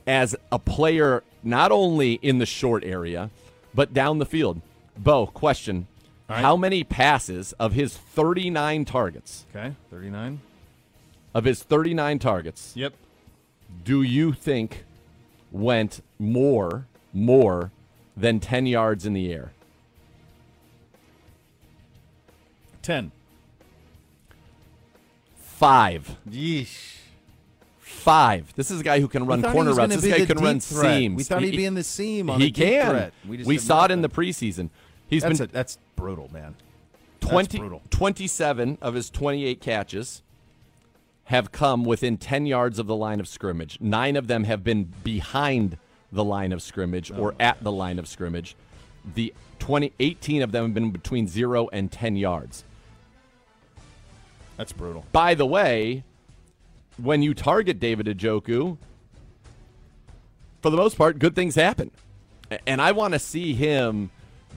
as a player not only in the short area, but down the field. Bo, question. Right. How many passes of his 39 targets? Okay, 39. Of his 39 targets. Yep. Do you think went more than 10 yards in the air? 10. 5. Yeesh. 5. This is a guy who can run corner routes. This guy can run seams. We thought he'd be in the seam on the deep threat. We saw it in the preseason. That's brutal, man. That's brutal. 27 of his 28 catches have come within 10 yards of the line of scrimmage. 9 of them have been behind the line of scrimmage or at the line of scrimmage. 18 of them have been between 0 and 10 yards. That's brutal. By the way, when you target David Njoku, for the most part, good things happen. And I want to see him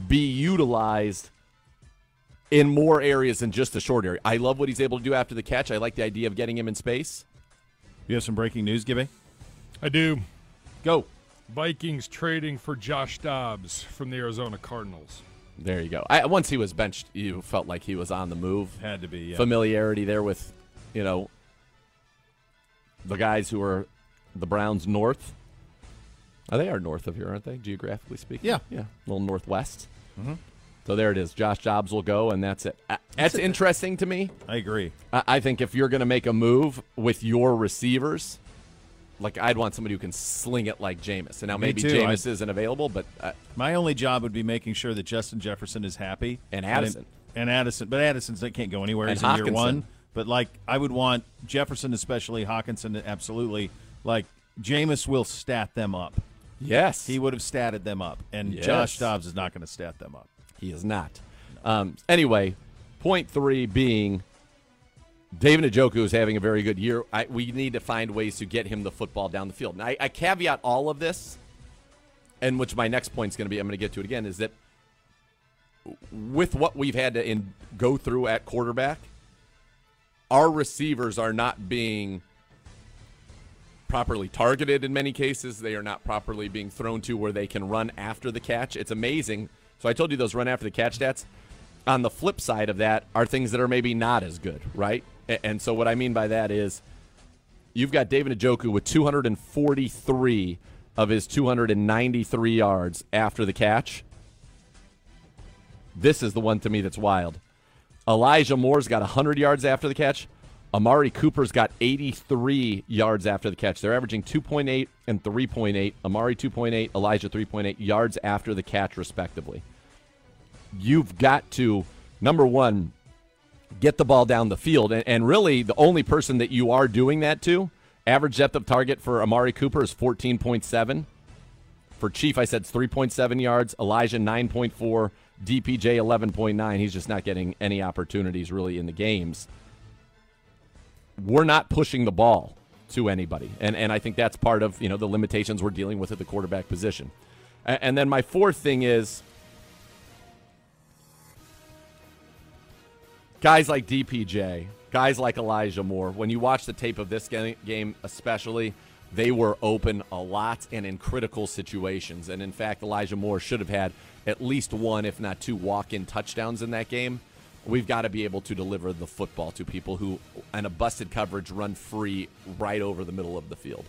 be utilized in more areas than just the short area. I love what he's able to do after the catch. I like the idea of getting him in space. You have some breaking news, Gibby? I do. Go. Vikings trading for Josh Dobbs from the Arizona Cardinals. There you go. Once he was benched, you felt like he was on the move. Had to be, yeah. Familiarity there with, you know, the guys who are the Browns north. Oh, they are north of here, aren't they, geographically speaking? Yeah. Yeah, a little northwest. Mm-hmm. So there it is. Josh Jacobs will go, and that's it. That's interesting to me. I agree. I think if you're going to make a move with your receivers, like I'd want somebody who can sling it like Jameis. And now maybe Jameis isn't available, but my only job would be making sure that Justin Jefferson is happy. And Addison. But Addison's that can't go anywhere. He's in year one. But, like, I would want Jefferson especially, Hawkinson absolutely. Like, Jameis will stat them up. Yes. He would have statted them up. And yes. Josh Jacobs is not going to stat them up. He is not. No. Anyway, point three being David Njoku is having a very good year. We need to find ways to get him the football down the field. Now, I caveat all of this, and which my next point is going to be, I'm going to get to it again, is that with what we've had to go through at quarterback, our receivers are not being properly targeted in many cases. They are not properly being thrown to where they can run after the catch. It's amazing. So I told you those run after the catch stats. On the flip side of that are things that are maybe not as good, right? And so what I mean by that is you've got David Njoku with 243 of his 293 yards after the catch. This is the one to me that's wild. Elijah Moore's got 100 yards after the catch. Amari Cooper's got 83 yards after the catch. They're averaging 2.8 and 3.8. Amari 2.8, Elijah 3.8 yards after the catch, respectively. You've got to, number one, get the ball down the field. And really, the only person that you are doing that to, average depth of target for Amari Cooper is 14.7. For Chief, I said it's 3.7 yards. Elijah, 9.4. DPJ, 11.9. He's just not getting any opportunities really in the games. We're not pushing the ball to anybody. And I think that's part of, you know, the limitations we're dealing with at the quarterback position. And then my fourth thing is, guys like DPJ, guys like Elijah Moore, when you watch the tape of this game especially, they were open a lot and in critical situations. And, in fact, Elijah Moore should have had at least one, if not two, walk-in touchdowns in that game. We've got to be able to deliver the football to people who, in a busted coverage, run free right over the middle of the field.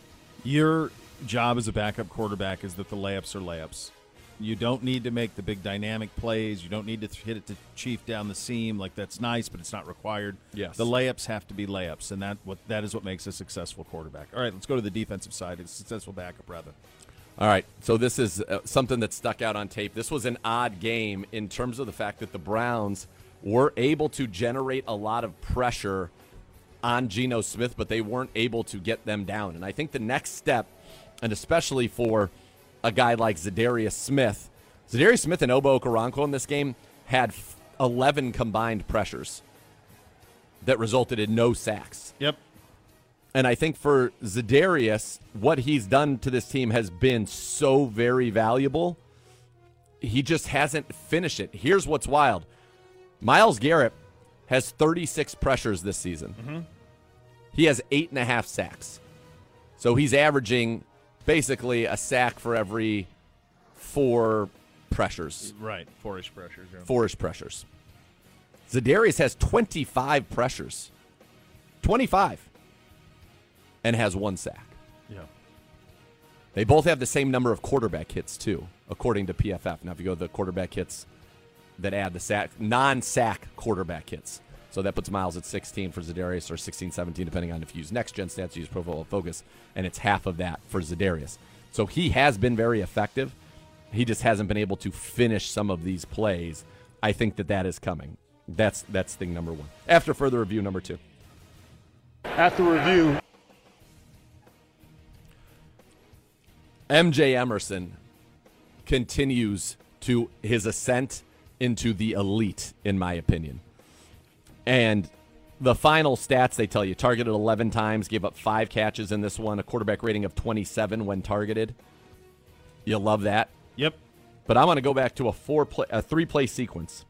Your job as a backup quarterback is that the layups are layups. You don't need to make the big dynamic plays. You don't need to hit it to Chief down the seam. Like, that's nice, but it's not required. Yes. The layups have to be layups, and that is what makes a successful quarterback. All right, let's go to the defensive side, a successful backup, rather. All right, so this is something that stuck out on tape. This was an odd game in terms of the fact that the Browns were able to generate a lot of pressure on Geno Smith, but they weren't able to get them down. And I think the next step, and especially for a guy like Za'Darius Smith. Za'Darius Smith and Obo Okoronkwo in this game had 11 combined pressures that resulted in no sacks. Yep. And I think for Za'Darius, what he's done to this team has been so very valuable. He just hasn't finished it. Here's what's wild. Myles Garrett has 36 pressures this season. Mm-hmm. He has 8.5 sacks. So he's averaging basically a sack for every 4 pressures. Right, 4-ish pressures. Yeah. 4-ish pressures. Za'Darius has 25 pressures. 25. And has 1 sack. Yeah. They both have the same number of quarterback hits, too, according to PFF. Now, if you go to the quarterback hits that add the sack, non-sack quarterback hits. So that puts Myles at 16 for Za'Darius, or 16, 17, depending on if you use next-gen stats, you use Pro Football Focus, and it's half of that for Za'Darius. So he has been very effective. He just hasn't been able to finish some of these plays. I think that is coming. That's thing number one. After further review, number two. After review. MJ Emerson continues to his ascent into the elite, in my opinion. And the final stats, they tell you, targeted 11 times, gave up 5 catches in this one, a quarterback rating of 27 when targeted. You love that. Yep. But I want to go back to a 3-play sequence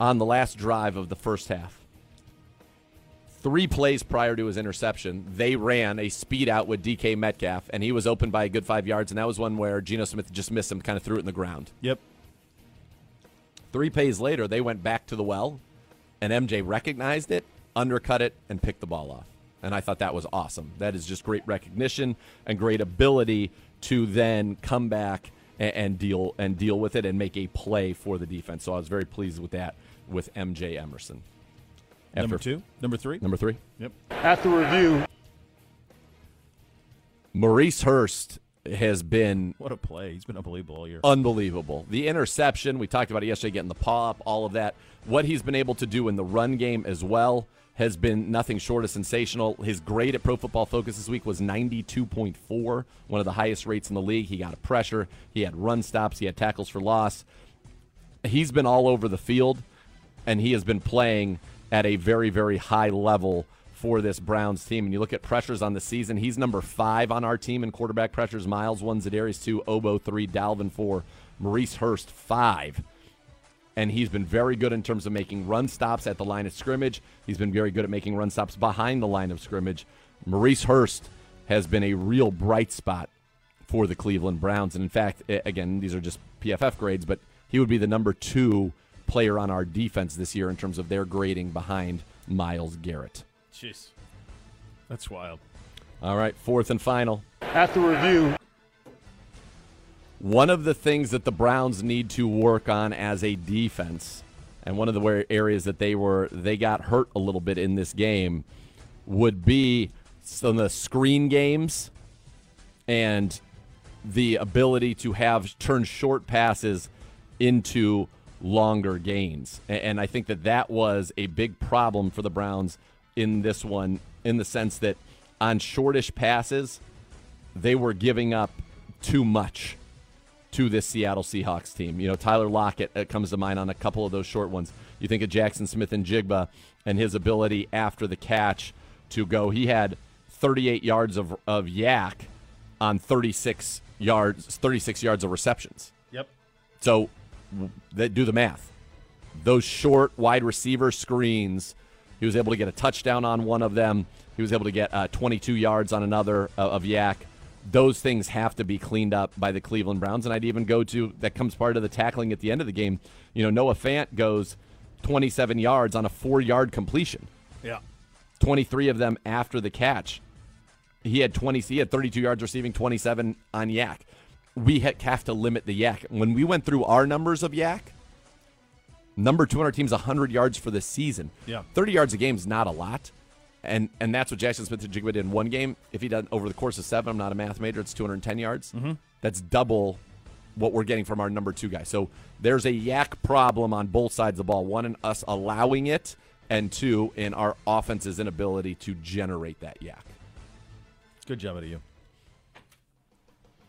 on the last drive of the first half. 3 plays prior to his interception, they ran a speed out with DK Metcalf, and he was open by a good 5 yards, and that was one where Geno Smith just missed him, kind of threw it in the ground. Yep. Three plays later, they went back to the well, and MJ recognized it, undercut it, and picked the ball off. And I thought that was awesome. That is just great recognition and great ability to then come back and deal with it and make a play for the defense. So I was very pleased with that with MJ Emerson. Number three. Yep. At the review, Maurice Hurst has been what a play. He's been unbelievable all year. Unbelievable. The interception, we talked about it yesterday, getting the paw up, all of that. What he's been able to do in the run game as well has been nothing short of sensational. His grade at Pro Football Focus this week was 92.4, one of the highest rates in the league. He got a pressure. He had run stops. He had tackles for loss. He's been all over the field, and he has been playing at a very, very high level for this Browns team. And you look at pressures on the season, he's number 5 on our team in quarterback pressures. Miles 1, Za'Darius 2, Obo 3, Dalvin 4, Maurice Hurst 5. And he's been very good in terms of making run stops at the line of scrimmage. He's been very good at making run stops behind the line of scrimmage. Maurice Hurst has been a real bright spot for the Cleveland Browns. And in fact, again, these are just PFF grades, but he would be the number 2 player on our defense this year in terms of their grading behind Myles Garrett. Jeez, that's wild. All right, fourth and final. At the review. One of the things that the Browns need to work on as a defense, and one of the areas that they got hurt a little bit in this game, would be some of the screen games and the ability to have turn short passes into longer gains. And I think that that was a big problem for the Browns in this one, in the sense that on shortish passes, they were giving up too much to this Seattle Seahawks team. You know, Tyler Lockett comes to mind on a couple of those short ones. You think of Jackson Smith and Jigba and his ability after the catch to go. He had 38 yards of yak on 36 yards of receptions. Yep. So do the math. Those short wide receiver screens, he was able to get a touchdown on one of them. He was able to get 22 yards on another of yak. Those things have to be cleaned up by the Cleveland Browns. And I'd even go to, that comes part of the tackling at the end of the game. You know, Noah Fant goes 27 yards on a 4-yard completion. Yeah. 23 of them after the catch. He had 32 yards receiving, 27 on yak. We have to limit the yak. When we went through our numbers of yak, number 2 on our team is 100 yards for the season. Yeah. 30 yards a game is not a lot, and that's what Jackson Smith-Njigba did in one game. If he does over the course of 7, I'm not a math major, it's 210 yards. Mm-hmm. That's double what we're getting from our number 2 guy. So there's a yak problem on both sides of the ball. 1, in us allowing it, and 2, in our offense's inability to generate that yak. Good job out of you.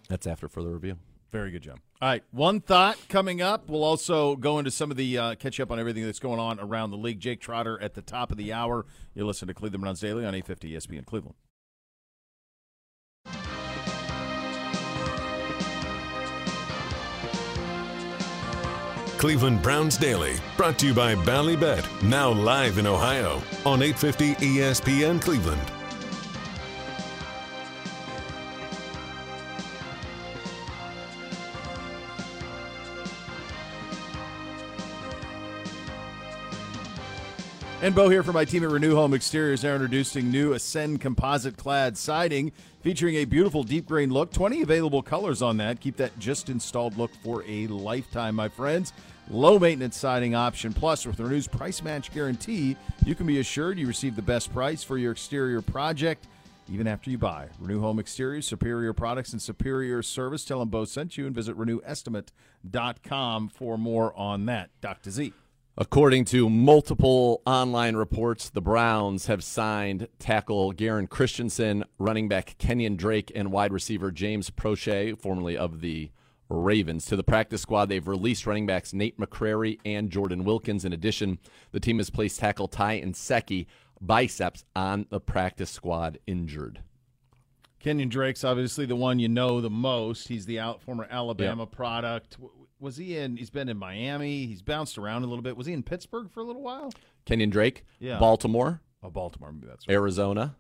That's after further review. Very good job. All right, one thought coming up. We'll also go into some of the catch up on everything that's going on around the league. Jake Trotter at the top of the hour. You're listening to Cleveland Browns Daily on 850 ESPN Cleveland. Cleveland Browns Daily, brought to you by Ballybet, now live in Ohio on 850 ESPN Cleveland. And Bo here from my team at Renew Home Exteriors. They're introducing new Ascend composite clad siding featuring a beautiful deep green look. 20 available colors on that. Keep that just installed look for a lifetime, my friends. Low maintenance siding option. Plus, with Renew's price match guarantee, you can be assured you receive the best price for your exterior project, even after you buy. Renew Home Exteriors, superior products and superior service. Tell them Bo sent you and visit renewestimate.com for more on that. Dr. Z. According to multiple online reports, the Browns have signed tackle Garen Christensen, running back Kenyon Drake, and wide receiver James Prochet, formerly of the Ravens. To the practice squad, they've released running backs Nate McCrary and Jordan Wilkins. In addition, the team has placed tackle Ty Inseki, biceps, on the practice squad injured. Kenyon Drake's obviously the one you know the most. He's the former Alabama product. Was he in? He's been in Miami. He's bounced around a little bit. Was he in Pittsburgh for a little while? Kenyon Drake, yeah. Baltimore. Oh, Baltimore. Maybe that's right. Arizona.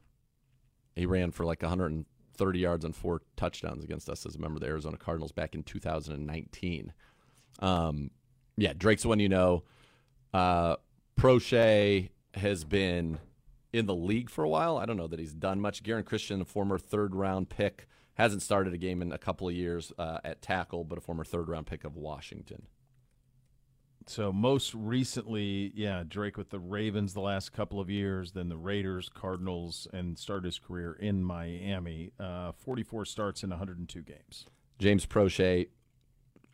He ran for like 130 yards and 4 touchdowns against us as a member of the Arizona Cardinals back in 2019. yeah, Drake's one you know. Prochet has been in the league for a while. I don't know that he's done much. Garen Christian, a former third-round pick, hasn't started a game in a couple of years at tackle, but a former third-round pick of Washington. So most recently, yeah, Drake with the Ravens the last couple of years, then the Raiders, Cardinals, and started his career in Miami. 44 starts in 102 games. James Prochet,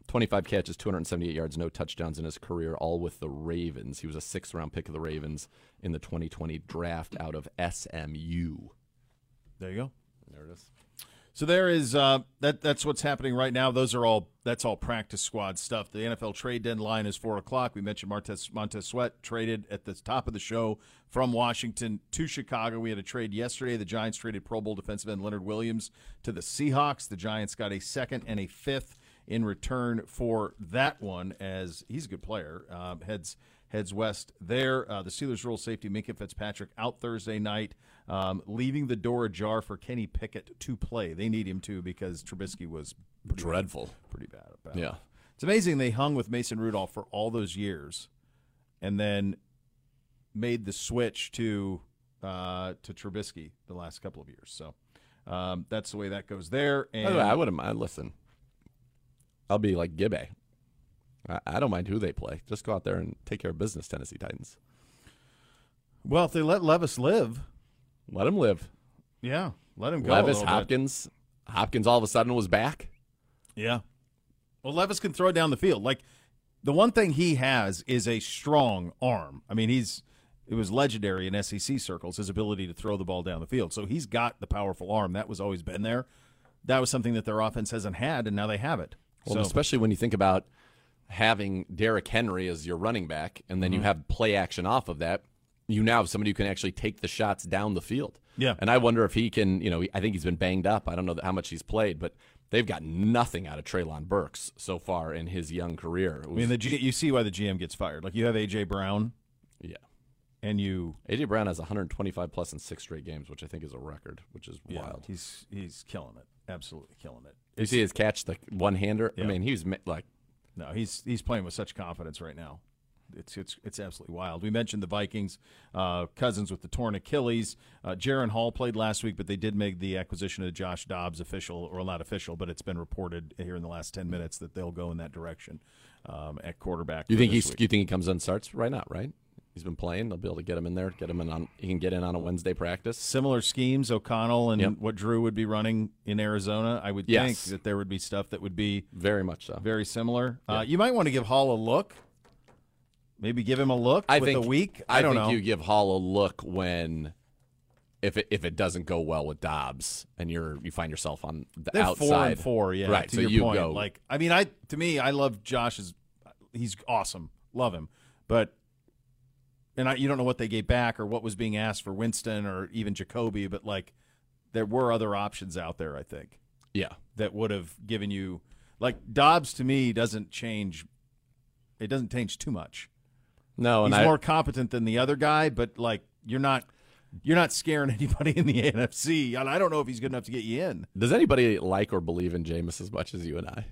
25 catches, 278 yards, no touchdowns in his career, all with the Ravens. He was a sixth-round pick of the Ravens in the 2020 draft out of SMU. There you go. There it is. So there is that's what's happening right now. Those are all that's all practice squad stuff. The NFL trade deadline is 4 o'clock. We mentioned Montez Sweat traded at the top of the show from Washington to Chicago. We had a trade yesterday. The Giants traded Pro Bowl defensive end Leonard Williams to the Seahawks. The Giants got a second and a fifth in return for that one, as he's a good player. Heads west there. The Steelers roll safety Minkah Fitzpatrick out Thursday night, leaving the door ajar for Kenny Pickett to play. They need him to because Trubisky was pretty bad. Yeah, it's amazing they hung with Mason Rudolph for all those years, and then made the switch to Trubisky the last couple of years. So that's the way that goes there. And by the way, I wouldn't mind. Listen, I'll be like Gibbe. I don't mind who they play. Just go out there and take care of business, Tennessee Titans. Well, if they let Levis live. Let him live. Yeah, let him go. Levis, Hopkins. Hopkins all of a sudden was back. Yeah. Well, Levis can throw it down the field. Like, the one thing he has is a strong arm. I mean, it was legendary in SEC circles, his ability to throw the ball down the field. So he's got the powerful arm. That was always been there. That was something that their offense hasn't had, and now they have it. Well, so, especially when you think about having Derrick Henry as your running back, and then you have play action off of that, you now have somebody who can actually take the shots down the field. Yeah. And I wonder if he can, you know, I think he's been banged up. I don't know how much he's played, but they've got nothing out of Treylon Burks so far in his young career. I mean, you see why the GM gets fired. Like, you have A.J. Brown. Yeah. And A.J. Brown has 125-plus in 6 straight games, which I think is a record, which is wild. He's killing it. Absolutely killing it. You see his catch, the one-hander? Yeah. I mean, he's like – no, he's playing with such confidence right now. It's absolutely wild. We mentioned the Vikings, Cousins with the torn Achilles. Jaron Hall played last week, but they did make the acquisition of Josh Dobbs official, or not official, but it's been reported here in the last 10 minutes that they'll go in that direction at quarterback. You think he comes in and starts? Right now, right? He's been playing. They'll be able to get him in there. He can get in on a Wednesday practice. Similar schemes, O'Connell and what Drew would be running in Arizona. I would think that there would be stuff that would be very much so, very similar. Yeah. You might want to give Hall a look. Maybe give him a look. I think you give Hall a look when if it doesn't go well with Dobbs and you find yourself on the outside. 4-4, yeah. Right. So you point, go. Like, I mean, I love Josh's. He's awesome. Love him, but. And you don't know what they gave back or what was being asked for Winston or even Jacoby, but, like, there were other options out there, I think. Yeah. That would have given you – like, Dobbs, to me, doesn't change – it doesn't change too much. No. He's more competent than the other guy, but, like, you're not scaring anybody in the NFC. And I don't know if he's good enough to get you in. Does anybody like or believe in Jameis as much as you and I?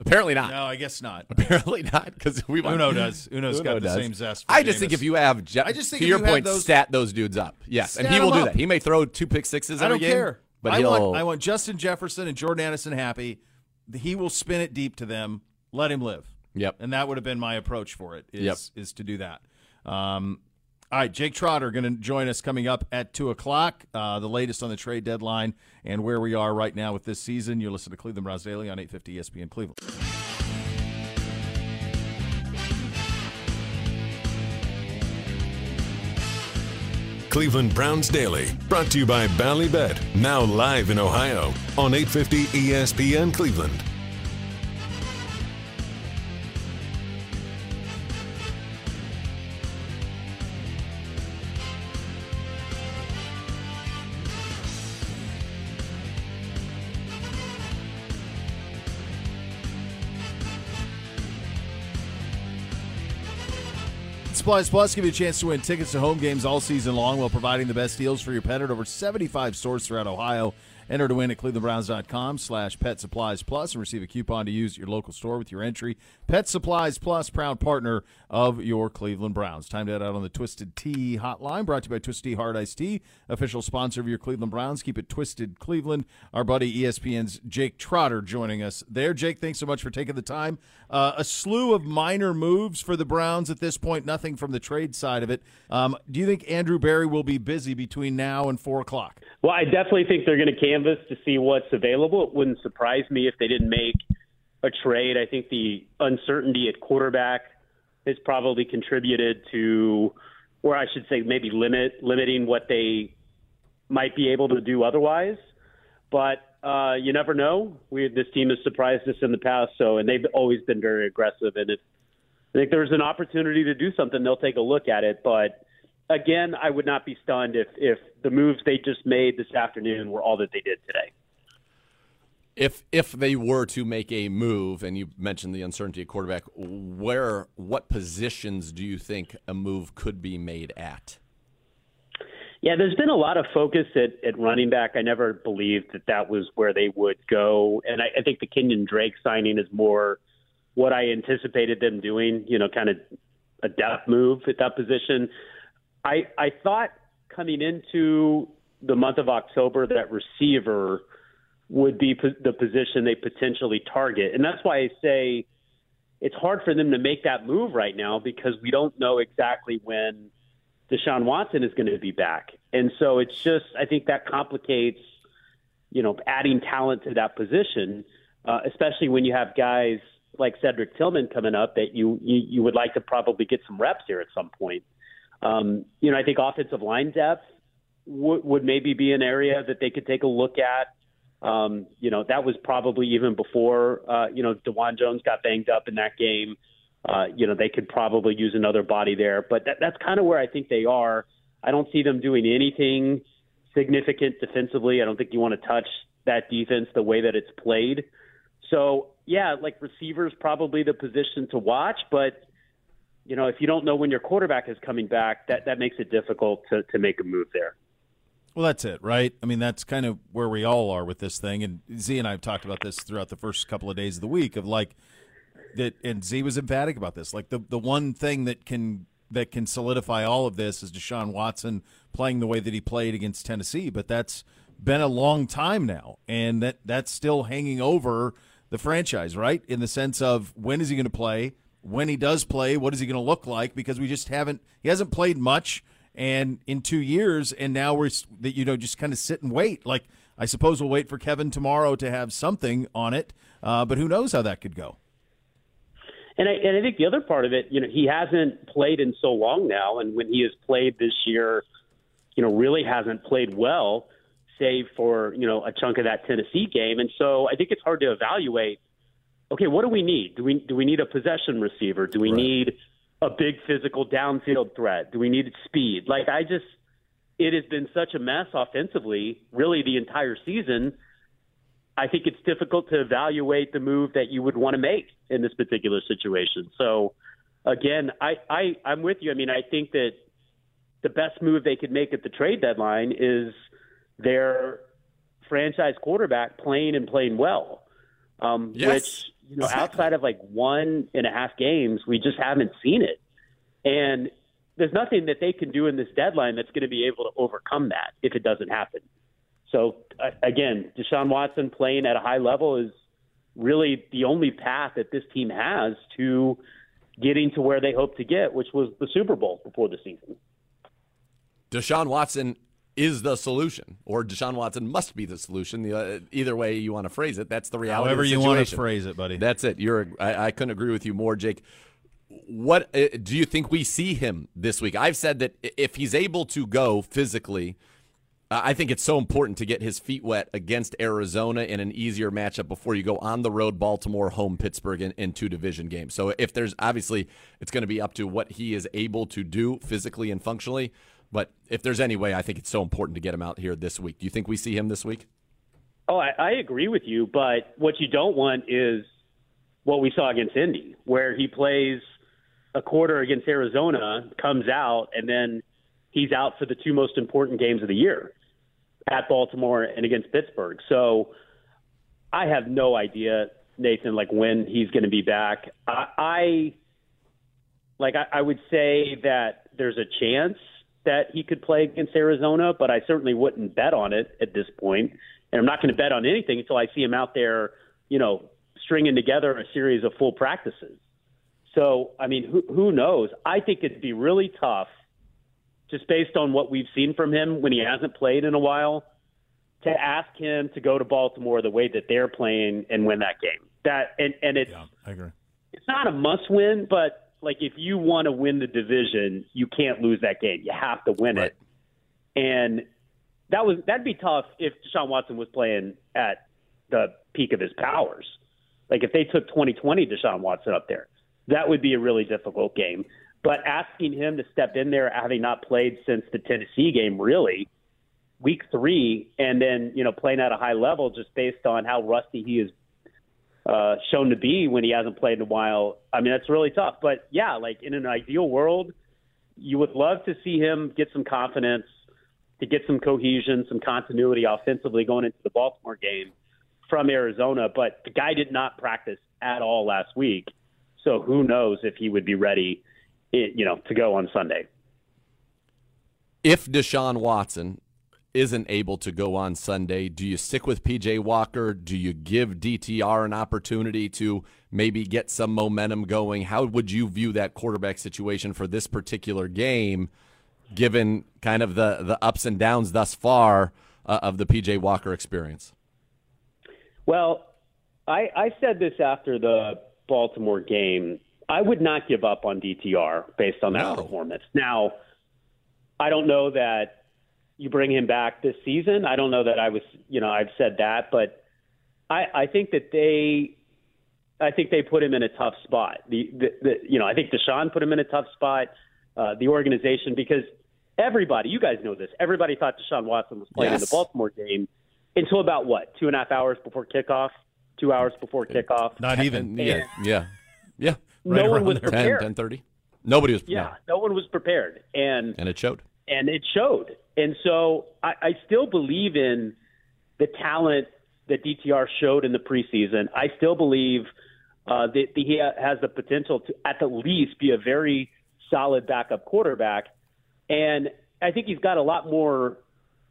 Apparently not. No, I guess not. Apparently not, because Uno does. Uno's got the same zest. For Jameis. Think if you have, to your point, stat those dudes up. Yes, and he will do that. He may throw 2 pick sixes. I don't care. But I want Justin Jefferson and Jordan Addison happy. He will spin it deep to them. Let him live. Yep. And that would have been my approach for it. Is to do that. All right, Jake Trotter going to join us coming up at 2 o'clock, the latest on the trade deadline and where we are right now with this season. You're listening to Cleveland Browns Daily on 850 ESPN Cleveland. Cleveland Browns Daily, brought to you by Ballybet, now live in Ohio on 850 ESPN Cleveland. Supplies Plus give you a chance to win tickets to home games all season long while providing the best deals for your pet at over 75 stores throughout Ohio. Enter to win at clevelandbrowns.com/PetSuppliesPlus and receive a coupon to use at your local store with your entry. Pet Supplies Plus, proud partner of your Cleveland Browns. Time to head out on the Twisted Tea hotline, brought to you by Twisted Tea Hard Iced Tea, official sponsor of your Cleveland Browns. Keep it twisted, Cleveland. Our buddy ESPN's Jake Trotter joining us there. Jake, thanks so much for taking the time. A slew of minor moves for the Browns at this point, nothing from the trade side of it. Do you think Andrew Berry will be busy between now and 4 o'clock? Well, I definitely think they're going to canvas to see what's available. It wouldn't surprise me if they didn't make a trade. I think the uncertainty at quarterback has probably contributed to, or I should say maybe limiting what they might be able to do otherwise. But you never know. This team has surprised us in the past, and they've always been very aggressive. And if I think there's an opportunity to do something, they'll take a look at it. But again, I would not be stunned if the moves they just made this afternoon were all that they did today. If they were to make a move, and you mentioned the uncertainty at quarterback, what positions do you think a move could be made at? Yeah, there's been a lot of focus at running back. I never believed that was where they would go. And I think the Kenyon Drake signing is more what I anticipated them doing, kind of a depth move at that position. I thought coming into the month of October that receiver would be the position they potentially target. And that's why I say it's hard for them to make that move right now, because we don't know exactly when Deshaun Watson is going to be back. And so it's just, I think that complicates, adding talent to that position, especially when you have guys like Cedric Tillman coming up that you would like to probably get some reps here at some point. I think offensive line depth would maybe be an area that they could take a look at. That was probably even before, DeJuan Jones got banged up in that game. They could probably use another body there. But that's kind of where I think they are. I don't see them doing anything significant defensively. I don't think you want to touch that defense the way that it's played. So, yeah, receiver's probably the position to watch. But, if you don't know when your quarterback is coming back, that makes it difficult to make a move there. Well, that's it, right? I mean, that's kind of where we all are with this thing. And Z and I have talked about this throughout the first couple of days of the week of that, and Z was emphatic about this. The one thing that can solidify all of this is Deshaun Watson playing the way that he played against Tennessee. But that's been a long time now, and that's still hanging over the franchise, right? In the sense of, when is he going to play? When he does play, what is he going to look like? Because he hasn't played much, and in 2 years, and now we're just kind of sit and wait. I suppose we'll wait for Kevin tomorrow to have something on it, but who knows how that could go. And I think the other part of it, he hasn't played in so long now, and when he has played this year, really hasn't played well, save for, a chunk of that Tennessee game. And so I think it's hard to evaluate, okay, what do we need? Do we need a possession receiver? Do we need a big physical downfield threat? Do we need speed? It has been such a mess offensively, really the entire season. I think it's difficult to evaluate the move that you would want to make in this particular situation. So, again, I'm with you. I mean, I think that the best move they could make at the trade deadline is their franchise quarterback playing well, which, exactly. Outside of 1.5 games, we just haven't seen it. And there's nothing that they can do in this deadline that's going to be able to overcome that if it doesn't happen. So, again, Deshaun Watson playing at a high level is really the only path that this team has to getting to where they hope to get, which was the Super Bowl before the season. Deshaun Watson is the solution, or Deshaun Watson must be the solution. Either way you want to phrase it, that's the reality of the situation. However you want to phrase it, buddy. That's it. I couldn't agree with you more, Jake. What do you think we see him this week? I've said that if he's able to go physically – I think it's so important to get his feet wet against Arizona in an easier matchup before you go on the road, Baltimore, home, Pittsburgh in two division games. So if there's obviously it's going to be up to what he is able to do physically and functionally. But if there's any way, I think it's so important to get him out here this week. Do you think we see him this week? Oh, I agree with you. But what you don't want is what we saw against Indy, where he plays a quarter against Arizona, comes out, and then he's out for the two most important games of the year. at Baltimore and against Pittsburgh. So I have no idea, Nathan, like when he's going to be back. I would say that there's a chance that he could play against Arizona, but I certainly wouldn't bet on it at this point. And I'm not going to bet on anything until I see him out there, you know, stringing together a series of full practices. So, I mean, who knows? I think it'd be really tough, just based on what we've seen from him when he hasn't played in a while, to ask him to go to Baltimore the way that they're playing and win that game. And it's I agree. It's not a must-win, but like if you want to win the division, you can't lose that game. You have to win it. And that'd be tough if Deshaun Watson was playing at the peak of his powers. Like if they took 2020 Deshaun Watson up there, that would be a really difficult game. But asking him to step in there, having not played since the Tennessee game, really, week 3, and then, you know, playing at a high level just based on how rusty he is shown to be when he hasn't played in a while. I mean, that's really tough. But, yeah, like in an ideal world, you would love to see him get some confidence, to get some cohesion, some continuity offensively going into the Baltimore game from Arizona. But the guy did not practice at all last week, so who knows if he would be ready to go on Sunday. If Deshaun Watson isn't able to go on Sunday, do you stick with P.J. Walker? Do you give DTR an opportunity to maybe get some momentum going? How would you view that quarterback situation for this particular game, given kind of the ups and downs thus far of the P.J. Walker experience? Well, I said this after the Baltimore game. I would not give up on DTR based on that performance. Now, I don't know that you bring him back this season. I don't know that I've said that, but I think they put him in a tough spot. I think Deshaun put him in a tough spot, the organization, because everybody, you guys know this, everybody thought Deshaun Watson was playing in the Baltimore game until about 2.5 hours before kickoff, 2 hours before kickoff. Not even. Yeah. Right, no one was prepared. 10:30. Nobody was prepared. Yeah, no one was prepared. And it showed. And so I still believe in the talent that DTR showed in the preseason. I still believe that he has the potential to at the least be a very solid backup quarterback. And I think he's got a lot more,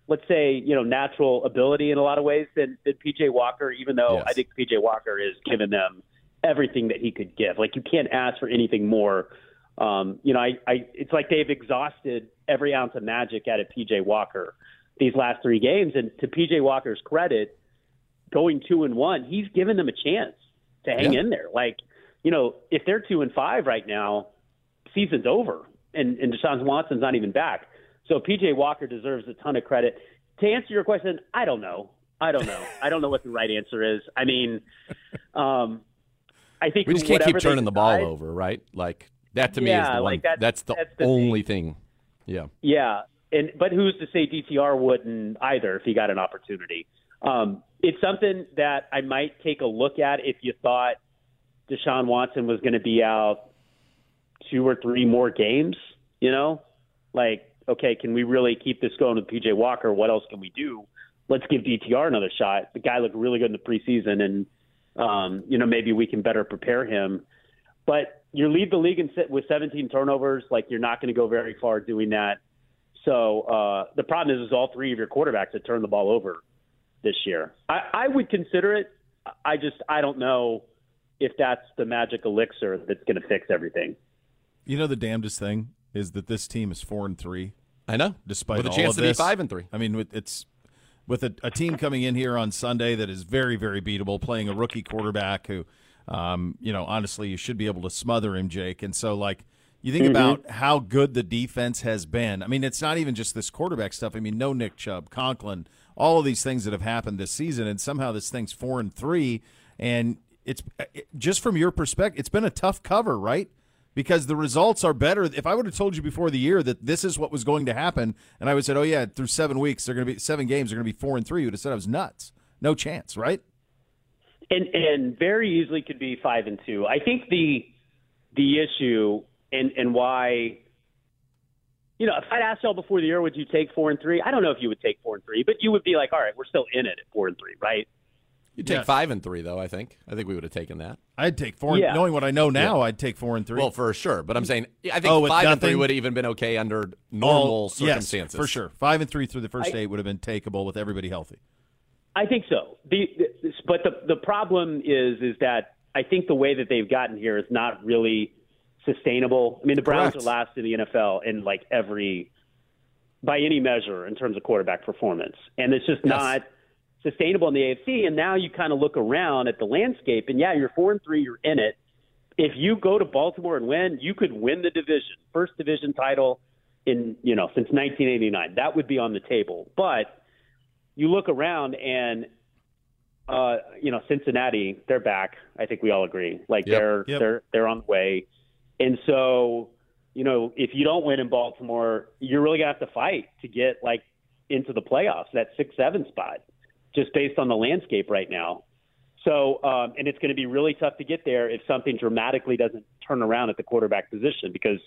let's say, natural ability in a lot of ways than P.J. Walker, even though I think P.J. Walker has given them everything that he could give. Like, you can't ask for anything more. It's like they've exhausted every ounce of magic out of P.J. Walker these last 3 games. And to P.J. Walker's credit, going 2-1, he's given them a chance to hang in there. Like, if they're 2-5 right now, season's over, and Deshaun Watson's not even back. So P.J. Walker deserves a ton of credit. To answer your question, I don't know. I don't know what the right answer is. I mean, I think we just can't keep turning the ball over, right? Like, that to me is the one. That's the only thing. Yeah. Yeah. But who's to say DTR wouldn't either if he got an opportunity? It's something that I might take a look at if you thought Deshaun Watson was going to be out 2 or 3 more games, Like, okay, can we really keep this going with P.J. Walker? What else can we do? Let's give DTR another shot. The guy looked really good in the preseason, and maybe we can better prepare him. But you lead the league with 17 turnovers. Like, you're not going to go very far doing that. So the problem is all 3 of your quarterbacks have turned the ball over this year. I would consider it. I don't know if that's the magic elixir that's going to fix everything. The damnedest thing is that this team is 4-3. I know. Despite all of this, with a chance to be 5-3. I mean, it's with a team coming in here on Sunday that is very, very beatable, playing a rookie quarterback who, honestly, you should be able to smother him, Jake. And so, like, you think about how good the defense has been. I mean, it's not even just this quarterback stuff. I mean, no Nick Chubb, Conklin, all of these things that have happened this season, and somehow this thing's 4-3. And it's just from your perspective, it's been a tough cover, right? Because the results are better. If I would have told you before the year that this is what was going to happen, and I would have said, through 7 weeks, they're going to be 7 games, they're going to be 4-3, you would have said I was nuts. No chance, right? And very easily could be 5-2. I think the issue and why you know, if I'd asked y'all before the year, would you take 4-3? I don't know if you would take 4-3, but you would be like, all right, we're still in it at 4-3, right? You'd take 5-3, though. I think we would have taken that. I'd take 4. Yeah. Knowing what I know now, I'd take 4-3. Well, for sure. But I'm saying, I think 5-3 would have even been okay under normal circumstances. Yes, for sure. 5-3 through the first 8 would have been takeable with everybody healthy. I think so. But the problem is that I think the way that they've gotten here is not really sustainable. I mean, the Browns are last in the NFL in like by any measure in terms of quarterback performance, and it's just not sustainable in the AFC. And now you kind of look around at the landscape, and you're 4-3, you're in it. If you go to Baltimore and win, you could win the division, first division title in, you know, since 1989. That would be on the table. But you look around and you know, Cincinnati, they're back. I think we all agree, like they're on the way. And so, you know, if you don't win in Baltimore, you're really gonna have to fight to get like into the playoffs, that 6-7 spot, just based on the landscape right now. So, and it's going to be really tough to get there if something dramatically doesn't turn around at the quarterback position, because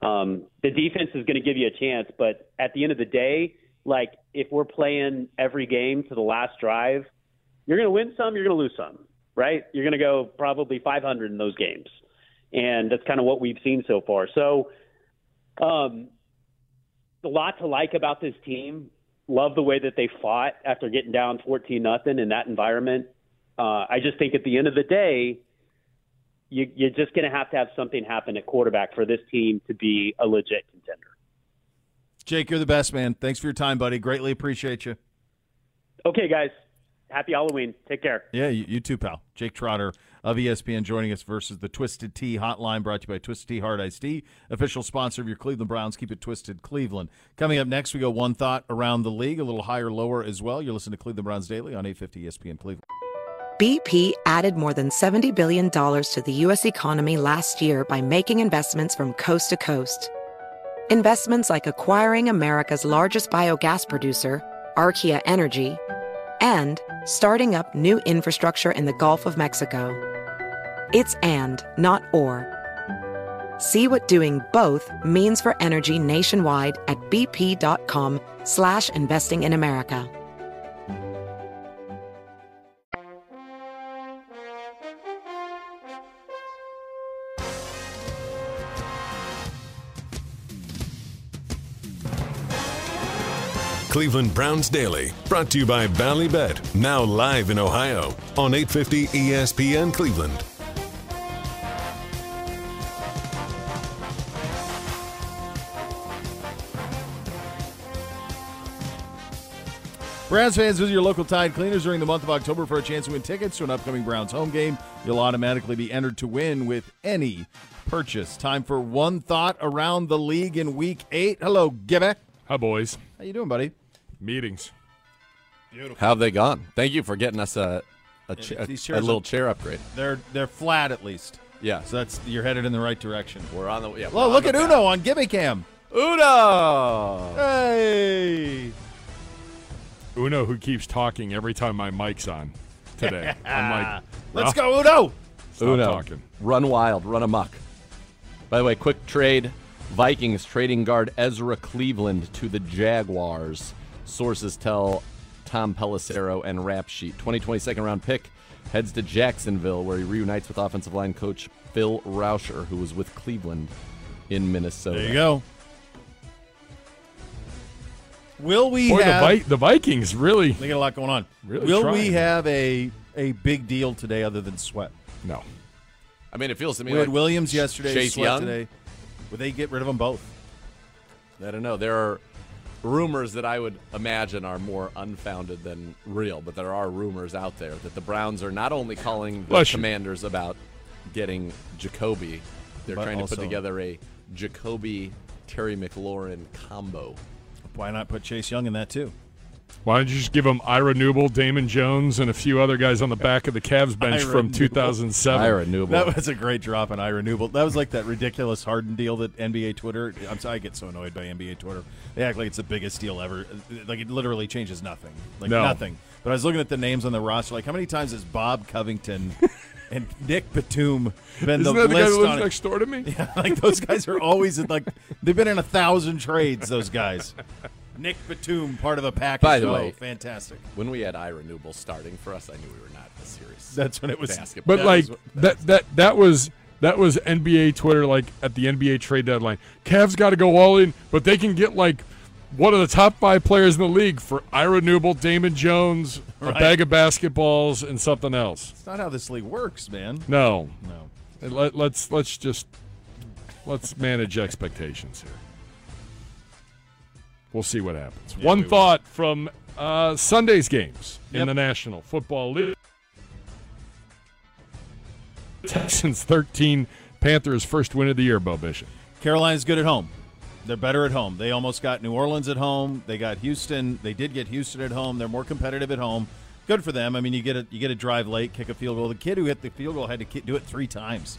the defense is going to give you a chance. But at the end of the day, like if we're playing every game to the last drive, you're going to win some, you're going to lose some, right? You're going to go probably 500 in those games. And that's kind of what we've seen so far. So a lot to like about this team. Love the way that they fought after getting down 14-0 in that environment. I just think at the end of the day, you're just going to have something happen at quarterback for this team to be a legit contender. Jake, you're the best, man. Thanks for your time, buddy. Greatly appreciate you. Okay, guys. Happy Halloween. Take care. Yeah, you too, pal. Jake Trotter of ESPN joining us versus the Twisted Tea Hotline, brought to you by Twisted Tea Hard Iced Tea, official sponsor of your Cleveland Browns. Keep it twisted, Cleveland. Coming up next, we go one thought around the league, a little higher, lower as well. You're listening to Cleveland Browns Daily on 850 ESPN Cleveland. BP added more than $70 billion to the U.S. economy last year by making investments from coast to coast. Investments like acquiring America's largest biogas producer, Archaea Energy, and starting up new infrastructure in the Gulf of Mexico. It's and, not or. See what doing both means for energy nationwide at bp.com/investing in America. Cleveland Browns Daily, brought to you by Ballybet, now live in Ohio on 850 ESPN Cleveland. Browns fans, visit your local Tide Cleaners during the month of October for a chance to win tickets to an upcoming Browns home game. You'll automatically be entered to win with any purchase. Time for one thought around the league in Week 8. Hello, Gibby. Hi, boys. How you doing, buddy? Meetings. Beautiful. How have they gone? Thank you for getting us a little chair upgrade. They're flat at least. Yeah. So that's, you're headed in the right direction. We're on the way. Yeah, well, look at Uno on Gimme Cam. Uno. Hey. Uno, who keeps talking every time my mic's on today. I'm like, let's go, Uno. Stop talking. Run wild, run amok. By the way, quick trade. Vikings trading guard Ezra Cleveland to the Jaguars. Sources tell Tom Pelissero and Rap Sheet. 2020 second-round pick heads to Jacksonville, where he reunites with offensive line coach Phil Rauscher, who was with Cleveland in Minnesota. There you go. Will we the Vikings really? They got a lot going on. Really we have a big deal today other than Sweat? No. I mean, it feels to me like Williams yesterday, Chase Sweat Young today. Would they get rid of them both? I don't know. There are rumors that I would imagine are more unfounded than real, but there are rumors out there that the Browns are not only calling the Commanders about getting Jacoby, they're trying to put together a Jacoby-Terry McLaurin combo. Why not put Chase Young in that, too? Why don't you just give him Ira Newell, Damon Jones, and a few other guys on the back of the Cavs bench from 2007? Ira Newell. That was a great drop on Ira Newell. That was like that ridiculous Harden deal that NBA Twitter – I'm sorry, I get so annoyed by NBA Twitter. They act like it's the biggest deal ever. Like, it literally changes nothing. Like, nothing. But I was looking at the names on the roster. Like, how many times has Bob Covington – and Nick Batum been the list. Isn't that the guy who lives next door to me? Yeah, like those guys are always in, like they've been in 1,000 trades. Those guys. Nick Batum, part of a package. By the way, fantastic. When we had Ira Newell starting for us, I knew we were not this serious. That's when it was basketball. But like that was NBA Twitter, like at the NBA trade deadline. Cavs got to go all in, but they can get like one of the top 5 players in the league for Ira Newell, Damon Jones, right, a bag of basketballs, and something else. It's not how this league works, man. No, no. Let's manage expectations here. We'll see what happens. Yeah, one thought will. From Sunday's games in the National Football League. Texans 13, Panthers' first win of the year, Bo Bishop. Carolina's good at home. They're better at home. They almost got New Orleans at home. They got Houston. They did get Houston at home. They're more competitive at home. Good for them. I mean, you get a drive late, kick a field goal. The kid who hit the field goal had to do it 3 times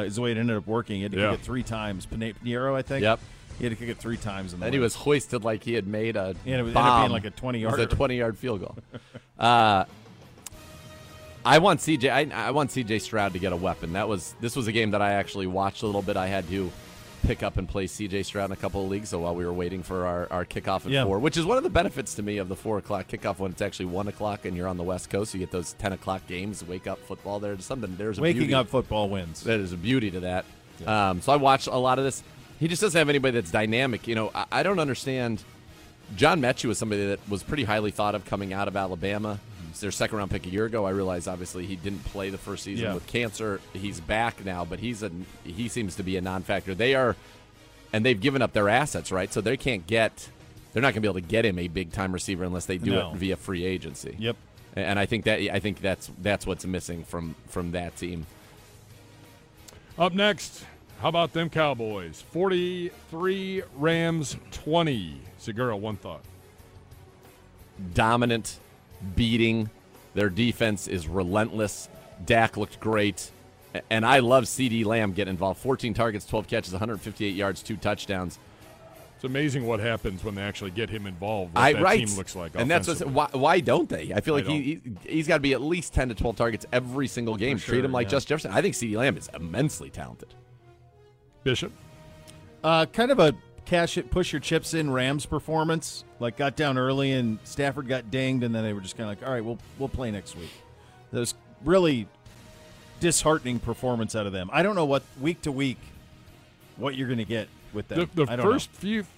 is the way it ended up working. He had to kick it 3 times. Pinheiro, I think. Yep. He had to kick it 3 times. And he was hoisted like he had made a bomb. And it ended up being like a 20-yarder. It was a 20-yard field goal. I want C.J. Stroud to get a weapon. This was a game that I actually watched a little bit. I had to pick up and play C.J. Stroud in a couple of leagues, so while we were waiting for our kickoff at 4, which is one of the benefits to me of the 4 o'clock kickoff when it's actually 1 o'clock and you're on the West Coast. You get those 10 o'clock games, wake up football. There's a beauty. Waking up football wins. There's a beauty to that. Yeah. So I watched a lot of this. He just doesn't have anybody that's dynamic. You know, I don't understand. John Mechie was somebody that was pretty highly thought of coming out of Alabama. It's their second-round pick a year ago. I realize, obviously, he didn't play the first season with cancer. He's back now, but he seems to be a non-factor. They've given up their assets, right? So they can't get – they're not going to be able to get him a big-time receiver unless they do it via free agency. Yep. And I think that's what's missing from that team. Up next – how about them Cowboys? 43, Rams 20. Segura, one thought. Dominant, beating. Their defense is relentless. Dak looked great. And I love C.D. Lamb getting involved. 14 targets, 12 catches, 158 yards, 2 touchdowns. It's amazing what happens when they actually get him involved, what that team looks like. And that's why don't they? I feel like he's got to be at least 10 to 12 targets every single game. Treat him like Justin Jefferson. I think C.D. Lamb is immensely talented. Bishop? Kind of a cash it, push your chips in Rams performance. Like, got down early and Stafford got dinged, and then they were just kind of like, all right, we'll play next week. That was really disheartening performance out of them. I don't know what week to week what you're going to get with them. The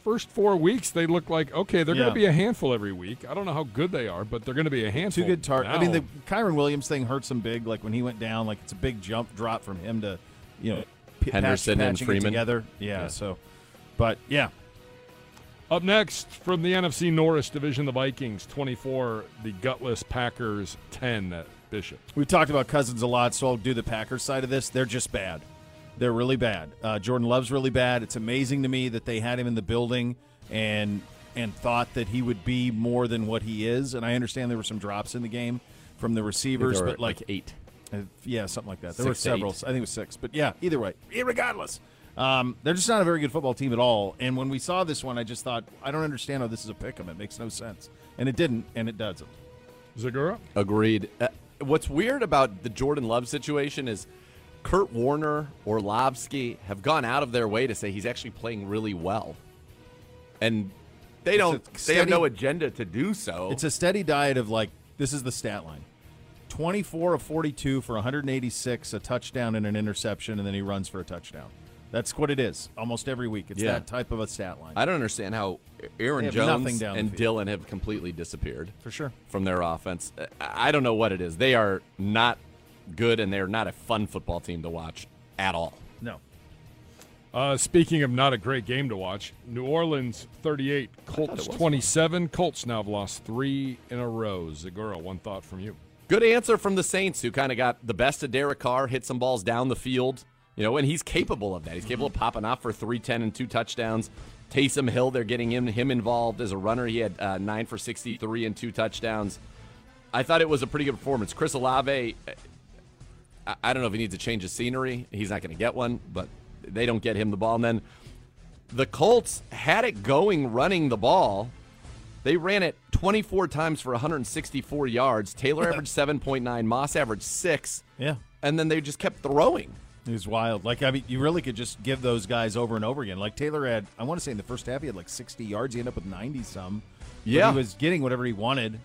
first 4 weeks, they look like, okay, they're going to be a handful every week. I don't know how good they are, but they're going to be a handful. Two good targets. I mean, the Kyron Williams thing hurts him big. Like, when he went down, like, it's a big drop from him to, you know, Henderson and Freeman together. Yeah. So, but yeah. Up next from the NFC Norris division, the Vikings 24, the gutless Packers 10. Bishop. We've talked about Cousins a lot, so I'll do the Packers side of this. They're just bad. They're really bad. Jordan Love's really bad. It's amazing to me that they had him in the building and thought that he would be more than what he is. And I understand there were some drops in the game from the receivers, but like 8. Yeah, something like that. There were several. I think it was 6. But, yeah, either way, irregardless. They're just not a very good football team at all. And when we saw this one, I just thought, I don't understand how this is a pick-em. It makes no sense. And it didn't, and it doesn't. Zagura? Agreed. What's weird about the Jordan Love situation is Kurt Warner or Orlovsky have gone out of their way to say he's actually playing really well. And they have no agenda to do so. It's a steady diet of, like, this is the stat line. 24 of 42 for 186, a touchdown and an interception, and then he runs for a touchdown. That's what it is almost every week. It's that type of a stat line. I don't understand how Aaron Jones and Dylan have completely disappeared for sure from their offense. I don't know what it is. They are not good, and they're not a fun football team to watch at all. No. Speaking of not a great game to watch, New Orleans 38, Colts 27. Colts now have lost 3 in a row. Zagura, one thought from you. Good answer from the Saints, who kind of got the best of Derek Carr, hit some balls down the field, you know, and he's capable of that. He's capable of popping off for 310 and 2 touchdowns. Taysom Hill, they're getting him involved as a runner. He had 9 for 63 and 2 touchdowns. I thought it was a pretty good performance. Chris Olave, I don't know if he needs a change of scenery. He's not going to get one, but they don't get him the ball. And then the Colts had it going running the ball. They ran it 24 times for 164 yards. Taylor averaged 7.9. Moss averaged 6. Yeah. and then they just kept throwing. It was wild. Like, I mean, you really could just give those guys over and over again. Like, Taylor had, I want to say in the first half, he had like 60 yards. He ended up with 90-some. Yeah. But he was getting whatever he wanted.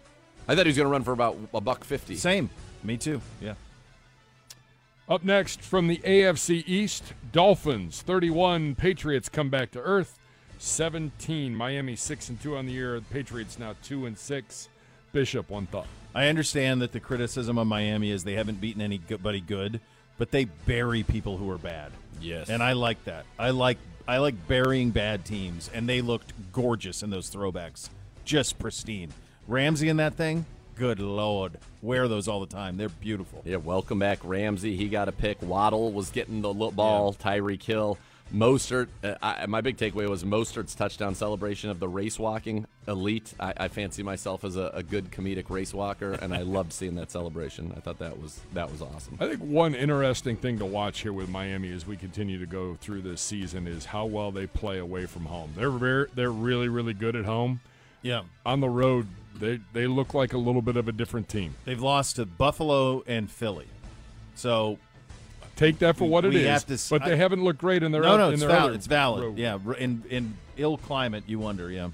I thought he was going to run for about $150. Same. Me too. Yeah. Up next from the AFC East, Dolphins 31, Patriots come back to earth 17. Miami 6-2 on the year. The Patriots now 2-6. Bishop, one thought. I understand that the criticism of Miami is they haven't beaten anybody good, but they bury people who are bad. Yes. And I like that. I like burying bad teams, and they looked gorgeous in those throwbacks. Just pristine. Ramsey in that thing, good Lord. Wear those all the time. They're beautiful. Yeah, welcome back, Ramsey. He got a pick. Waddle was getting the ball. Yeah. Tyreek Hill. Mostert, my big takeaway was Mostert's touchdown celebration of the race walking, elite. I fancy myself as a good comedic race walker, and I loved seeing that celebration. I thought that was awesome. I think one interesting thing to watch here with Miami as we continue to go through this season is how well they play away from home. They're really, really good at home. Yeah. On the road, they look like a little bit of a different team. They've lost to Buffalo and Philly. So take that for what it is. But they haven't looked great in their road. No, it's valid. It's valid. Yeah, in ill climate, you wonder, yeah.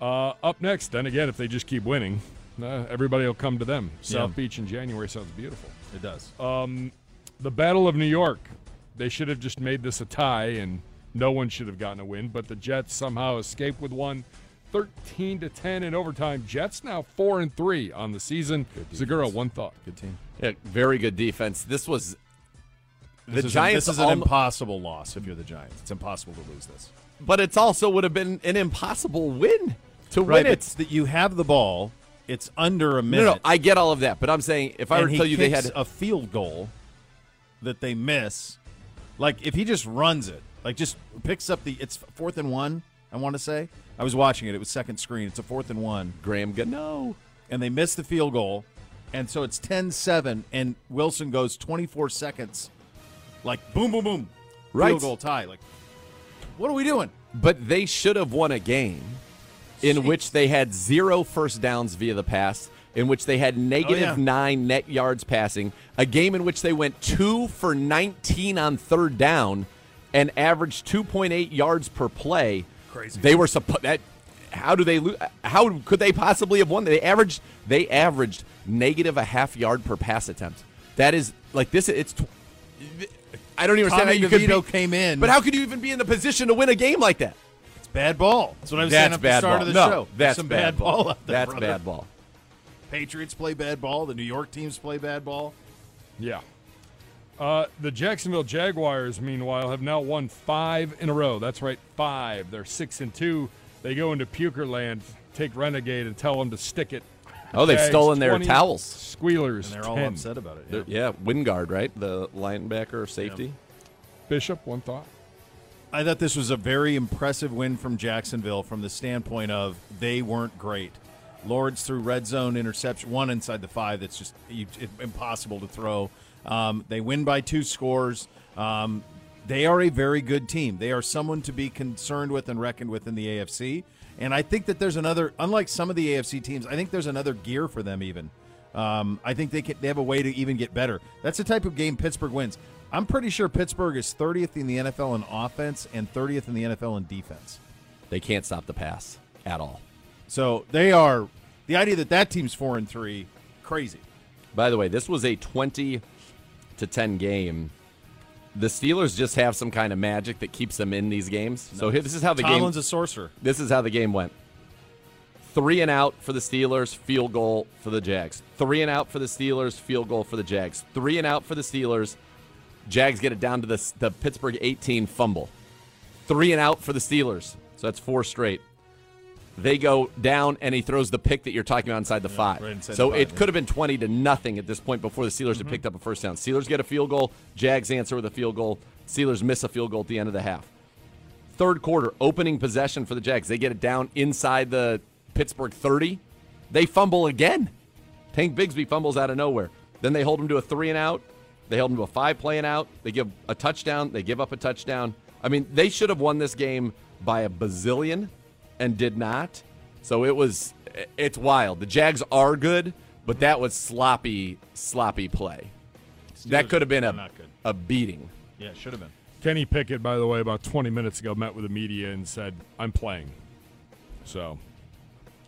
Up next, then again, if they just keep winning, everybody will come to them. South Beach in January sounds beautiful. It does. The Battle of New York. They should have just made this a tie, and no one should have gotten a win, but the Jets somehow escaped with one. 13-10 in overtime. Jets now 4-3 on the season. Segura, one thought. Good team. Yeah, very good defense. This was the Giants. This is an impossible loss if you're the Giants. It's impossible to lose this. But it's also would have been an impossible win to win it. It's that you have the ball. It's under a minute. No, I get all of that. But I'm saying if I were to tell you they had a field goal that they miss, like if he just runs it, like just picks up it's 4th and 1, I want to say. I was watching it. It was second screen. It's a 4th and 1. Graham Gano. And they missed the field goal. And so it's 10-7, and Wilson goes 24 seconds. Like, boom, boom, boom. Right. Field goal tie. Like, what are we doing? But they should have won a game in which they had 0 first downs via the pass, in which they had -9 net yards passing, a game in which they went 2 for 19 on third down and averaged 2.8 yards per play. Crazy. They were that. How do they lose? How could they possibly have won? They averaged -0.5 yards per pass attempt. That is like this. It's. I don't even understand how you DeVito could came in, but how could you even be in the position to win a game like that? It's bad ball. That's what I was saying at the start of the show. That's some bad ball. Out there, that's brother. Bad ball. Patriots play bad ball. The New York teams play bad ball. Yeah. The Jacksonville Jaguars, meanwhile, have now won 5 in a row. That's right, 5. They're 6-2. They go into Pukerland, take Renegade, and tell them to stick it. Oh, they've stolen their towels. Squealers, and they're all upset about it. Yeah, Wingard, right? The linebacker, safety. Yeah. Bishop, one thought. I thought this was a very impressive win from Jacksonville from the standpoint of they weren't great. Lawrence threw red zone interception, one inside the 5 that's just impossible to throw. They win by 2 scores. They are a very good team. They are someone to be concerned with and reckoned with in the AFC. And I think that there's another, unlike some of the AFC teams, I think there's another gear for them even. I think they have a way to even get better. That's the type of game Pittsburgh wins. I'm pretty sure Pittsburgh is 30th in the NFL in offense and 30th in the NFL in defense. They can't stop the pass at all. So they are, the idea that that team's 4-3, crazy. By the way, this was a 20-10 game. The Steelers just have some kind of magic that keeps them in these games. No. So this is how the game. Tomlin's a sorcerer. This is how the game went. 3 and out for the Steelers, field goal for the Jags. 3 and out for the Steelers, field goal for the Jags. 3 and out for the Steelers. Jags get it down to the Pittsburgh 18 fumble. 3 and out for the Steelers. So that's 4 straight. They go down, and he throws the pick that you're talking about inside the 5. Right inside so the 5, it could have been 20-0 at this point before the Steelers had picked up a first down. Steelers get a field goal. Jags answer with a field goal. Steelers miss a field goal at the end of the half. Third quarter, opening possession for the Jags. They get it down inside the Pittsburgh 30. They fumble again. Tank Bigsby fumbles out of nowhere. Then they hold him to a 3 and out. They hold him to a 5 play and out. They give a touchdown. They give up a touchdown. I mean, they should have won this game by a bazillion. And did not. So it's wild. The Jags are good, but that was sloppy play. That could have been a beating. Yeah, it should have been. Kenny Pickett, by the way, about 20 minutes ago, met with the media and said, I'm playing. So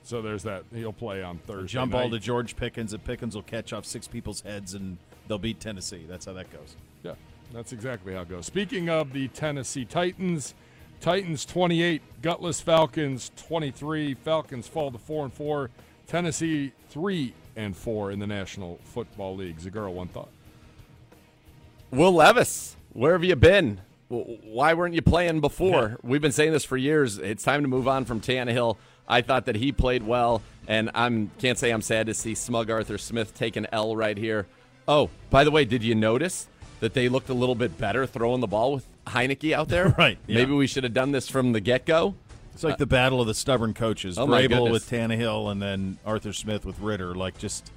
there's that. He'll play on Thursday. Jump ball to George Pickens, and Pickens will catch off 6 people's heads, and they'll beat Tennessee. That's how that goes. Yeah, that's exactly how it goes. Speaking of the Tennessee Titans, Titans 28, gutless Falcons 23. Falcons fall to 4-4. Tennessee 3-4 in the National Football League. Zagura, one thought. Will Levis, where have you been? Why weren't you playing before? We've been saying this for years. It's time to move on from Tannehill. I thought that he played well, and can't say I'm sad to see smug Arthur Smith take an L right here. Oh, by the way, did you notice that they looked a little bit better throwing the ball with Heineke out there? Right. Yeah. Maybe we should have done this from the get-go. It's like the battle of the stubborn coaches. Oh, Vrabel with Tannehill and then Arthur Smith with Ritter. Like, just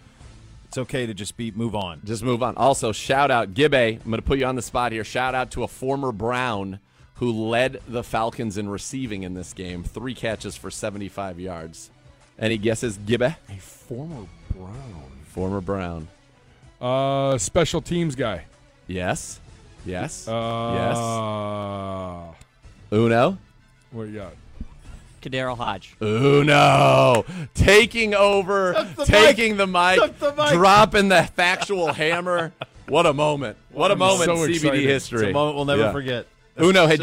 it's okay to just move on. Just move on. Also, shout-out, Gibbe, I'm going to put you on the spot here. Shout-out to a former Brown who led the Falcons in receiving in this game. 3 catches for 75 yards. Any guesses, Gibbe? A former Brown. Former Brown. Special teams guy. Yes. Yes. Yes. Uno? What you got? Kadarius Hodge. Uno. Taking over. Taking the mic. Dropping the factual hammer. What a moment. What a moment in CBD history. It's a moment we'll never forget. That's Uno, had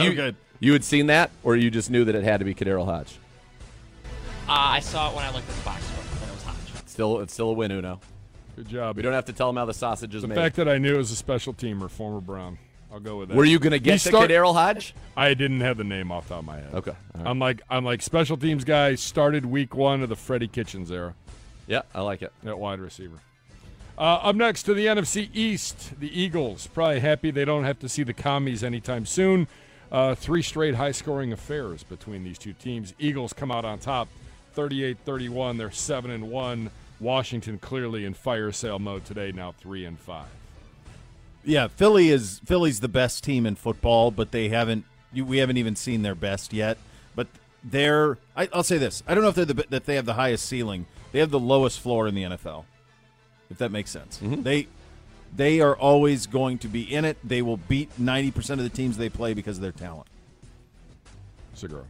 you had seen that, or you just knew that it had to be Kadarius Hodge? I saw it when I looked at the box score. It was Hodge. It's still a win, Uno. Good job. You don't have to tell him how the sausage is made. The fact that I knew it was a special teamer, former Brown. I'll go with that. Were you going to get to Kadarius Hodge? I didn't have the name off the top of my head. Okay. Right. I'm like special teams guy started week 1 of the Freddie Kitchens era. Yeah, I like it. That wide receiver. Up next to the NFC East, the Eagles. Probably happy they don't have to see the Commies anytime soon. 3 straight high-scoring affairs between these two teams. Eagles come out on top, 38-31. They're 7-1. Washington clearly in fire sale mode today, now 3-5. Yeah, Philly's the best team in football, but we haven't even seen their best yet. But I'll say this: I don't know if that they have the highest ceiling. They have the lowest floor in the NFL. If that makes sense. Mm-hmm. They are always going to be in it. They will beat 90% of the teams they play because of their talent. Segura.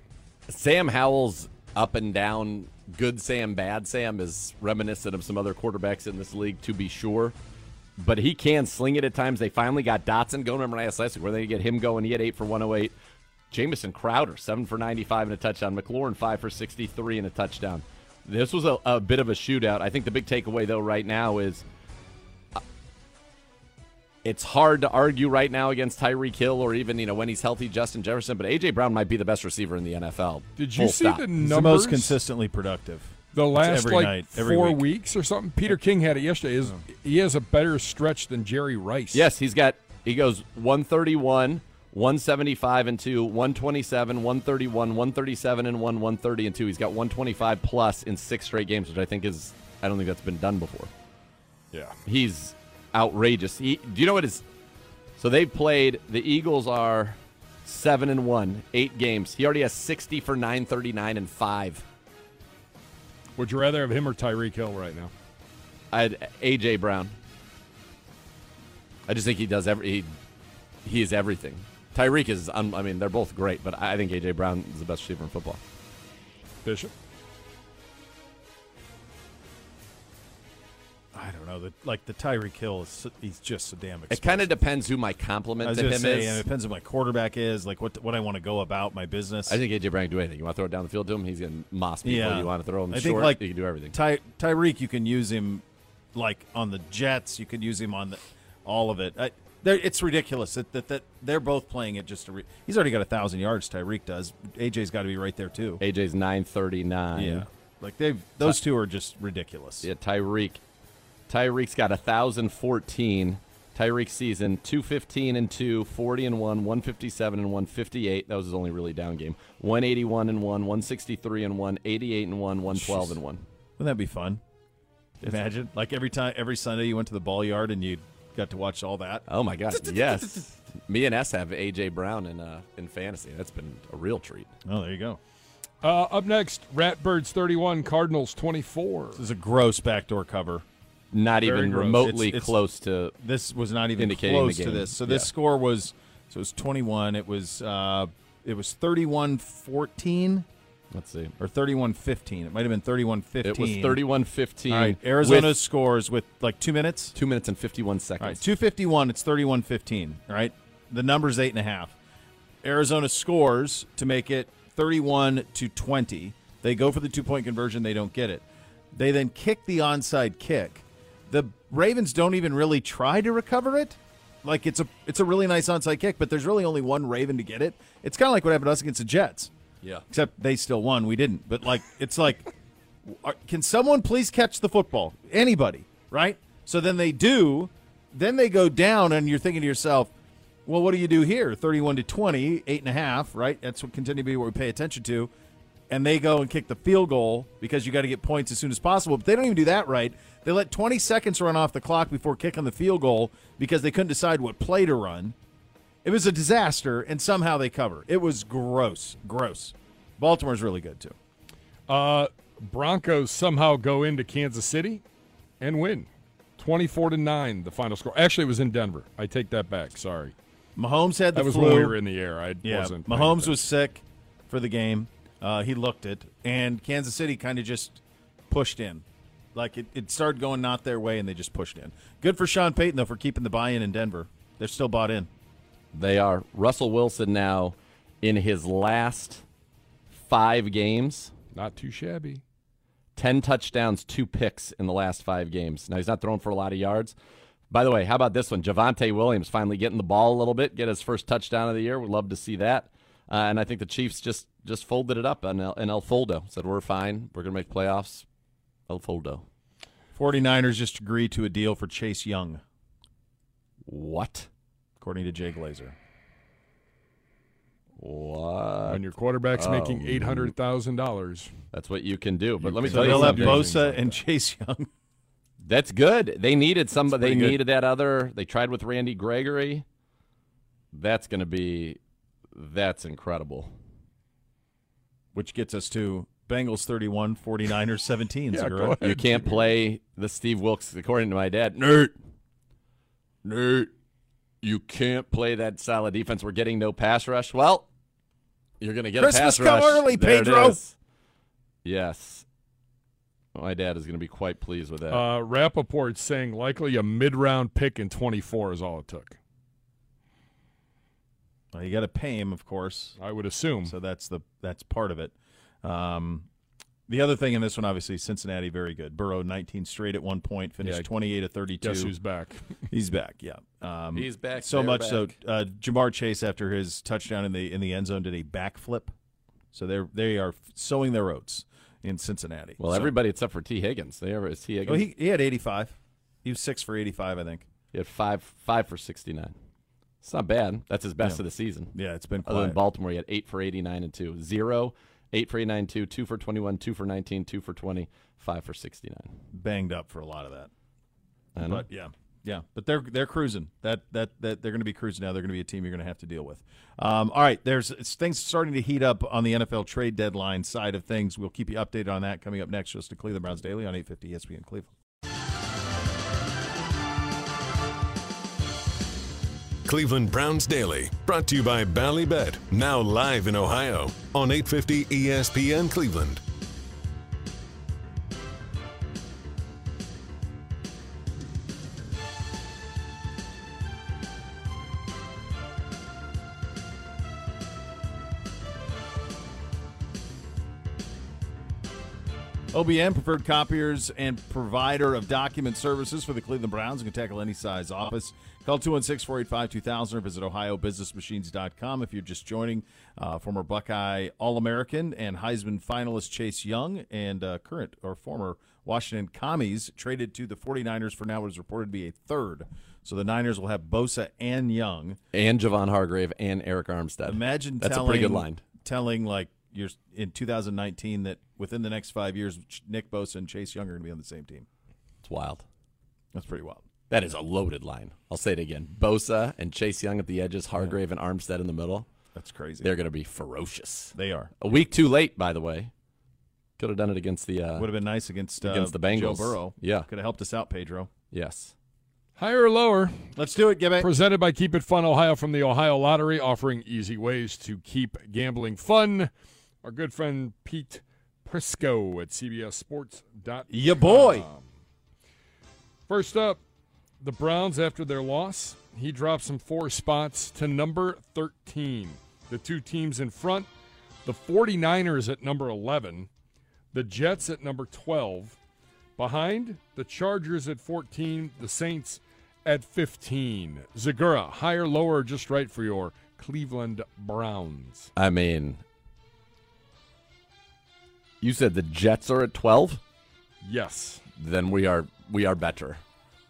Sam Howell's up and down, good Sam, bad Sam, is reminiscent of some other quarterbacks in this league, to be sure. But he can sling it at times. They finally got Dotson going. Remember when I asked last week where they get him going? He had 8 for 108. Jamison Crowder, 7 for 95 and a touchdown. McLaurin, 5 for 63 and a touchdown. This was a bit of a shootout. I think the big takeaway, though, right now is it's hard to argue right now against Tyreek Hill or even, when he's healthy, Justin Jefferson. But A.J. Brown might be the best receiver in the NFL. Did you see the numbers? He's the most consistently productive. The last, every four weeks or something. Peter King had it yesterday. He has a better stretch than Jerry Rice. Yes, he goes 131, 175 and 2, 127, 131, 137 and 1, 130 and 2. He's got 125 plus in 6 straight games, which I don't think that's been done before. Yeah. He's outrageous. Do you know what his – so they've played – the Eagles are 7-1, 8 games. He already has 60 for 939 and 5. Would you rather have him or Tyreek Hill right now? A.J. Brown. I just think he does he is everything. Tyreek is, they're both great, but I think A.J. Brown is the best receiver in football. Bishop? I don't know. The Tyreek Hill, he's just so damn expensive. It kind of depends who my compliment to him is. It depends who my quarterback is, like what I want to go about my business. I think A.J. Brown can do anything. You want to throw it down the field to him, he's going to moss people. Yeah. You want to throw him short, he can do everything. Tyreek, you can use him, on the Jets. You can use him on all of it. It's ridiculous that they're both playing it just to – he's already got 1,000 yards, Tyreek does. A.J.'s got to be right there, too. A.J.'s 939. Yeah. Those two are just ridiculous. Yeah, Tyreek's got 1,014. Tyreek's season, 215 and 2, 40 and 1, 157 and 158. That was his only really down game. 181 and 1, 163 and 1, 88 and 1, 112 and 1. Wouldn't that be fun? Imagine. Every Sunday you went to the ball yard and you got to watch all that. Oh, my gosh, yes. Me and S have A.J. Brown in fantasy. That's been a real treat. Oh, there you go. Up next, Ratbirds 31, Cardinals 24. This is a gross backdoor cover. not very even gross. Remotely it's close to this was not even close to this. So this score was so it was 21. It was 31-14. Let's see. Or 31-15. It might have been 31-15. It was 31-15. All right. Arizona scores with like 2 minutes? 2 minutes and 51 seconds. All right. 2:51, it's 31-15. All right. The number's 8.5. Arizona scores to make it 31-20. They go for the 2-point conversion. They don't get it. They then kick the onside kick. The Ravens don't even really try to recover it. Like, it's a really nice onside kick, but there's really only one Raven to get it. It's kind of like what happened to us against the Jets. Yeah. Except they still won. We didn't. But, like, it's like, can someone please catch the football? Anybody, right? So then they do. Then they go down, and you're thinking to yourself, well, what do you do here? 31-20, 8.5, right? That's what continue to be what we pay attention to. And they go and kick the field goal because you got to get points as soon as possible. But they don't even do that right. They let 20 seconds run off the clock before kicking the field goal because they couldn't decide what play to run. It was a disaster, and somehow they cover. It was gross, gross. Baltimore's really good, too. Broncos somehow go into Kansas City and win. 24-9, the final score. Actually, it was in Denver. I take that back. Sorry. Mahomes had the flu. That was when we were in the air. I wasn't. Mahomes was sick for the game. He looked it, and Kansas City kind of just pushed in. Like, it started going not their way, and they just pushed in. Good for Sean Payton, though, for keeping the buy-in in Denver. They're still bought in. They are. Russell Wilson now in his last 5 games. Not too shabby. 10 touchdowns, 2 picks in the last 5 games. Now, he's not throwing for a lot of yards. By the way, how about this one? Javonte Williams finally getting the ball a little bit, get his first touchdown of the year. We'd love to see that. And I think the Chiefs just folded it up in El Foldo. Said, we're fine. We're going to make playoffs. El Foldo. 49ers just agreed to a deal for Chase Young. What? According to Jay Glazer. What? When your quarterback's making $800,000. That's what you can do. But let me tell you something. They'll have Bosa and Chase Young. That's good. They needed somebody. They needed that other. They tried with Randy Gregory. That's going to be – that's incredible. Which gets us to – Bengals 31, 49ers 17. Yeah, you can't play the Steve Wilkes, according to my dad. Nerd, you can't play that solid defense. We're getting no pass rush. Well, you're going to get Christmas a pass rush. Christmas come early, Pedro. Yes. My dad is going to be quite pleased with that. Rappaport saying likely a mid-round pick in 24 is all it took. Well, you got to pay him, of course. I would assume. So that's part of it. The other thing in this one, obviously, Cincinnati, very good. Burrow, 19 straight at one point, finished 28-32. Guess who's back? He's back, yeah. He's back. So much back. So, Jamar Chase, after his touchdown in the end zone, did a backflip. So they are sowing their oats in Cincinnati. Well, everybody except for T. Higgins. Well, he had 85. He was 6 for 85, I think. He had five for 69. It's not bad. That's his best of the season. Yeah, it's been quiet. Other than Baltimore, he had 8 for 89 and 2. 8 for 892, 2 for 21, 2 for 19, 2 for 20, 5 for 69. Banged up for a lot of that. I know. But yeah. But they're cruising. That they're going to be cruising now. They're going to be a team you're going to have to deal with. All right. There's things starting to heat up on the NFL trade deadline side of things. We'll keep you updated on that coming up next. Just to Cleveland Browns Daily on 850 ESPN Cleveland. Cleveland Browns Daily, brought to you by Ballybet, now live in Ohio on 850 ESPN Cleveland. OBM, preferred copiers and provider of document services for the Cleveland Browns. You can tackle any size office. Call 216-485-2000 or visit ohiobusinessmachines.com. If you're just joining, former Buckeye All-American and Heisman finalist Chase Young and current or former Washington Commies traded to the 49ers for now what is reported to be a third. So the Niners will have Bosa and Young. And Javon Hargrave and Eric Armstead. Imagine that's a pretty good line. Telling like you're in 2019 that within the next 5 years, Nick Bosa and Chase Young are going to be on the same team. It's wild. That's pretty wild. That is a loaded line. I'll say it again. Bosa and Chase Young at the edges, Hargrave and Armstead in the middle. That's crazy. They're going to be ferocious. They are. A week too late, by the way. Could have done it against the – would have been nice against the Bengals. Joe Burrow. Yeah. Could have helped us out, Pedro. Yes. Higher or lower? Let's do it, Gibbet. Presented by Keep It Fun Ohio from the Ohio Lottery, offering easy ways to keep gambling fun. Our good friend Pete Prisco at CBSSports.com. Yeah, boy. First up, the Browns, after their loss, he drops from 4 spots to number 13. The 2 teams in front, the 49ers at number 11, the Jets at number 12, behind the Chargers at 14, the Saints at 15. Zagura, higher, lower, just right for your Cleveland Browns? I mean, you said the Jets are at 12? Yes. Then we are better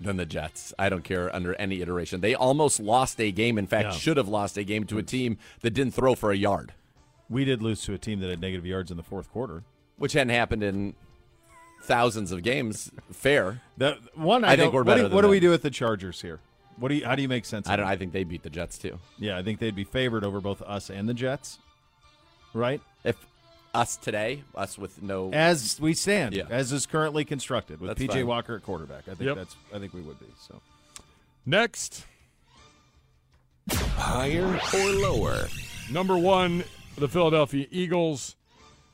than the Jets. I don't care under any iteration. They almost lost a game. In fact, should have lost a game to a team that didn't throw for a yard. We did lose to a team that had negative yards in the fourth quarter, which hadn't happened in thousands of games. Fair. I think we're better. What do we do with the Chargers here? How do you make sense of it? I think they beat the Jets too. Yeah, I think they'd be favored over both us and the Jets. Right? If us today, us with no, as we stand, as is currently constructed, with PJ Walker at quarterback, I think I think we would be. So, next, higher or lower? Number 1, the Philadelphia Eagles.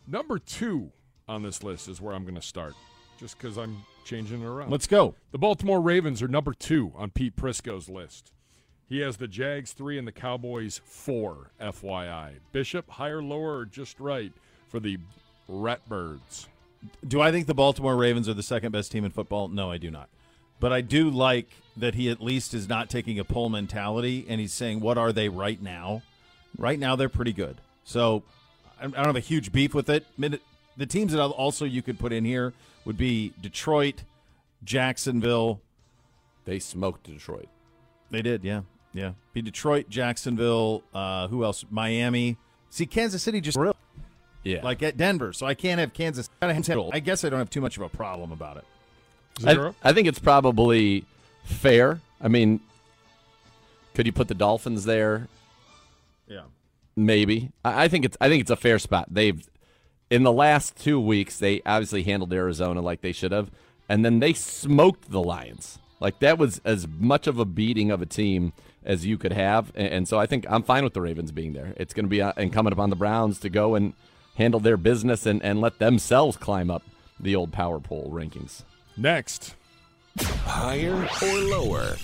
Number 2 on this list is where I'm going to start, just because I'm changing it around. Let's go. The Baltimore Ravens are number 2 on Pete Prisco's list. He has the Jags 3 and the Cowboys 4. FYI, Bishop, higher, lower, or just right for the Ratbirds? Do I think the Baltimore Ravens are the second best team in football? No, I do not. But I do like that he at least is not taking a poll mentality, and he's saying, what are they right now? Right now, they're pretty good. So I don't have a huge beef with it. The teams that also you could put in here would be Detroit, Jacksonville. They smoked Detroit. They did, yeah. Yeah. Be Detroit, Jacksonville, who else? Miami. See, Kansas City just – yeah, like at Denver, so I can't have Kansas. I guess I don't have too much of a problem about it. I think it's probably fair. I mean, could you put the Dolphins there? Yeah, maybe. I think it's a fair spot. They've, in the last 2 weeks, they obviously handled Arizona like they should have, and then they smoked the Lions. Like, that was as much of a beating of a team as you could have, and so I think I'm fine with the Ravens being there. It's going to be incumbent upon the Browns to go and handle their business and let themselves climb up the old power poll rankings. Next. Higher or lower?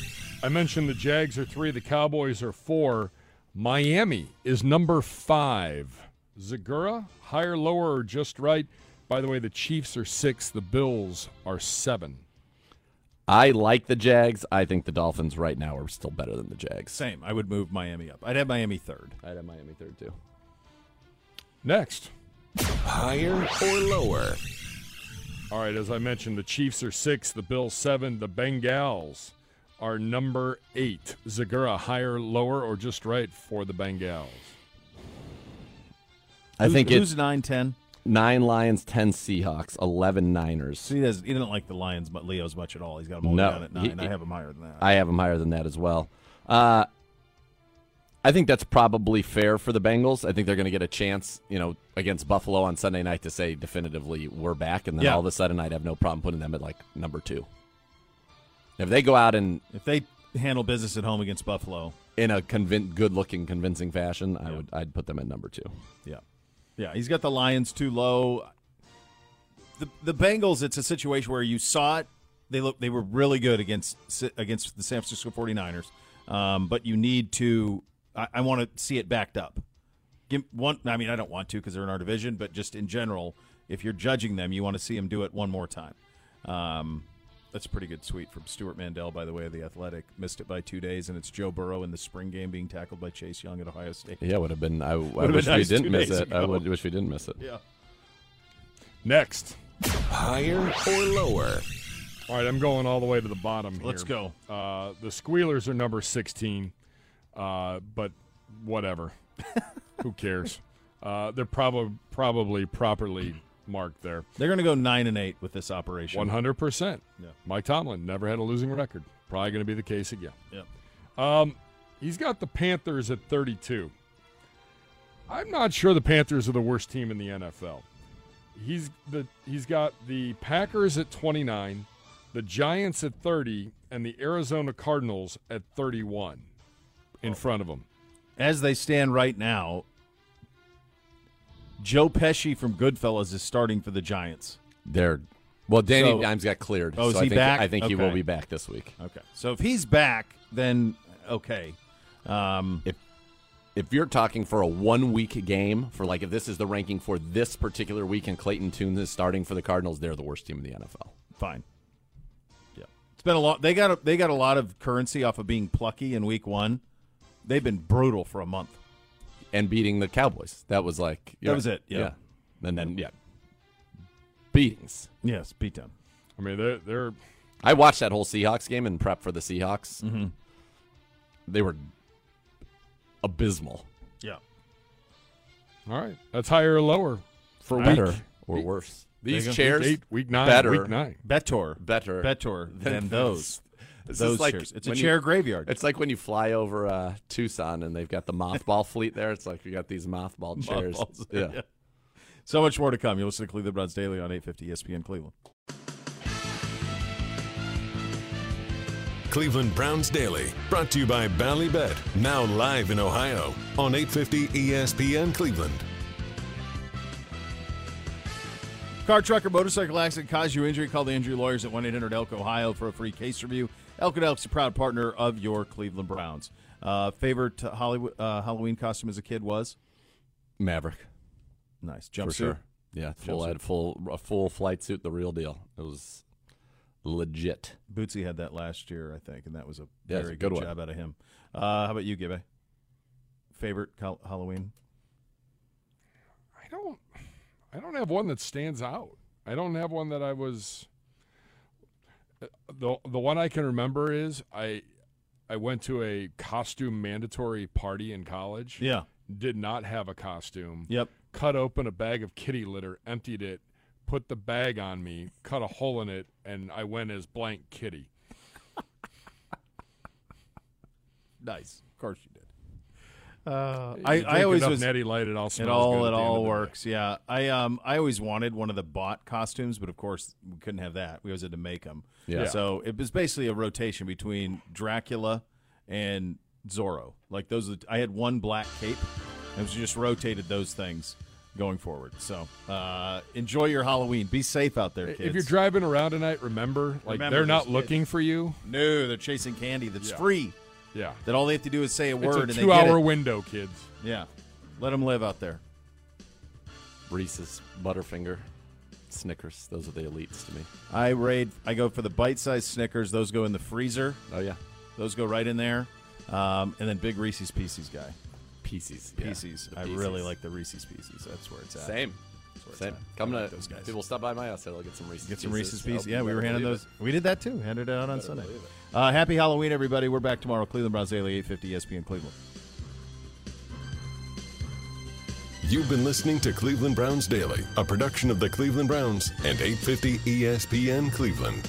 I mentioned the Jags are 3, the Cowboys are 4. Miami is number 5. Zagura, higher, lower, or just right? By the way, the Chiefs are 6, the Bills are 7. I like the Jags. I think the Dolphins right now are still better than the Jags. Same. I would move Miami up. I'd have Miami 3rd. I'd have Miami 3rd, too. Next. Higher or lower? All right, as I mentioned, the Chiefs are 6, the Bills 7, the Bengals are number 8. Zagura, higher, lower, or just right for the Bengals? I think who's 9-10? 9 Lions, 10 Seahawks, 11 Niners. See, he doesn't like the Lions, but Leo's much at all. He's got them all down at 9. I have them higher than that. I have them higher than that as well. I think that's probably fair for the Bengals. I think they're going to get a chance, against Buffalo on Sunday night to say definitively we're back, and then all of a sudden I'd have no problem putting them at number 2. If they go out and if they handle business at home against Buffalo in a good-looking, convincing fashion, I'd put them at number 2. Yeah, yeah. He's got the Lions too low. The Bengals, it's a situation where you saw it. They were really good against the San Francisco 49ers, but you need to. I want to see it backed up. I don't want to because they're in our division, but just in general, if you're judging them, you want to see them do it one more time. That's a pretty good tweet from Stuart Mandel, by the way, of The Athletic. Missed it by 2 days, and it's Joe Burrow in the spring game being tackled by Chase Young at Ohio State. Yeah, I wish we didn't miss it. Yeah. Next. Higher or lower? All right, I'm going all the way to the bottom here. Let's go. The Squealers are number 16. But whatever. Who cares? They're probably properly marked there. They're going to go 9-8 with this operation. 100%. Yeah. Mike Tomlin never had a losing record. Probably going to be the case again. Yeah. He's got the Panthers at 32. I'm not sure the Panthers are the worst team in the NFL. he's got the Packers at 29, the Giants at 30, and the Arizona Cardinals at 31 in front of him. As they stand right now, Joe Pesci from Goodfellas is starting for the Giants. Well, Danny Dimes got cleared. Oh, is he back? I think he will be back this week. Okay. So if he's back, then okay. If you're talking for a one-week game, for like if this is the ranking for this particular week and Clayton Tune is starting for the Cardinals, they're the worst team in the NFL. Fine. Yeah. It's been a lot. They got a lot of currency off of being plucky in week one. They've been brutal for a month. And beating the Cowboys. That was like... That was it, yeah. And then, yeah. Beatings. Yes, beat down. I mean, they're... I watched that whole Seahawks game and prep for the Seahawks. Mm-hmm. They were abysmal. Yeah. All right. That's higher or lower. For better or worse. These chairs, week nine. Better than those. Those like chairs. It's a chair graveyard. It's like when you fly over Tucson and they've got the mothball fleet there. It's like you got these mothball chairs. Yeah. So much more to come. You'll listen to Cleveland Browns Daily on 850 ESPN Cleveland. Cleveland Browns Daily, brought to you by Ballybet, now live in Ohio on 850 ESPN Cleveland. Car, truck, or motorcycle accident caused you injury? Call the injury lawyers at 1-800-ELK Ohio for a free case review. Elk and Elk's a proud partner of your Cleveland Browns. Favorite Halloween costume as a kid was? Maverick. Nice. Jumpsuit? For sure. Yeah, a full flight suit, the real deal. It was legit. Bootsy had that last year, I think, and that was a very good job out of him. How about you, Gibbe? Favorite Halloween? I don't have one that stands out. I don't have one that I was. The one I can remember is I went to a costume mandatory party in college. Yeah. Did not have a costume. Yep. Cut open a bag of kitty litter, emptied it, put the bag on me, cut a hole in it, and I went as blank kitty. Nice. Of course you did. I always was Natty Light. It all works. Yeah, I always wanted one of the bought costumes, but of course we couldn't have that. We always had to make them. Yeah. So it was basically a rotation between Dracula and Zorro. Like those, I had one black cape, and we just rotated those things going forward. So enjoy your Halloween. Be safe out there, kids. If you're driving around tonight, remember they're not looking for you. No, they're chasing candy that's free. Yeah. That all they have to do is say a word and they get it. It's a two-hour window, kids. Yeah. Let them live out there. Reese's, Butterfinger, Snickers. Those are the elites to me. I go for the bite-sized Snickers. Those go in the freezer. Oh, yeah. Those go right in there. And then big Reese's Pieces guy. Pieces. Yeah. Pieces. I really like the Reese's Pieces. That's where it's at. Same. Coming to those guys. People stop by my house. I'll get some Reese's Pieces. Yeah, we were handing those. We did that too. Handed it out on Sunday. Happy Halloween, everybody. We're back tomorrow. Cleveland Browns Daily, 850 ESPN Cleveland. You've been listening to Cleveland Browns Daily, a production of the Cleveland Browns and 850 ESPN Cleveland.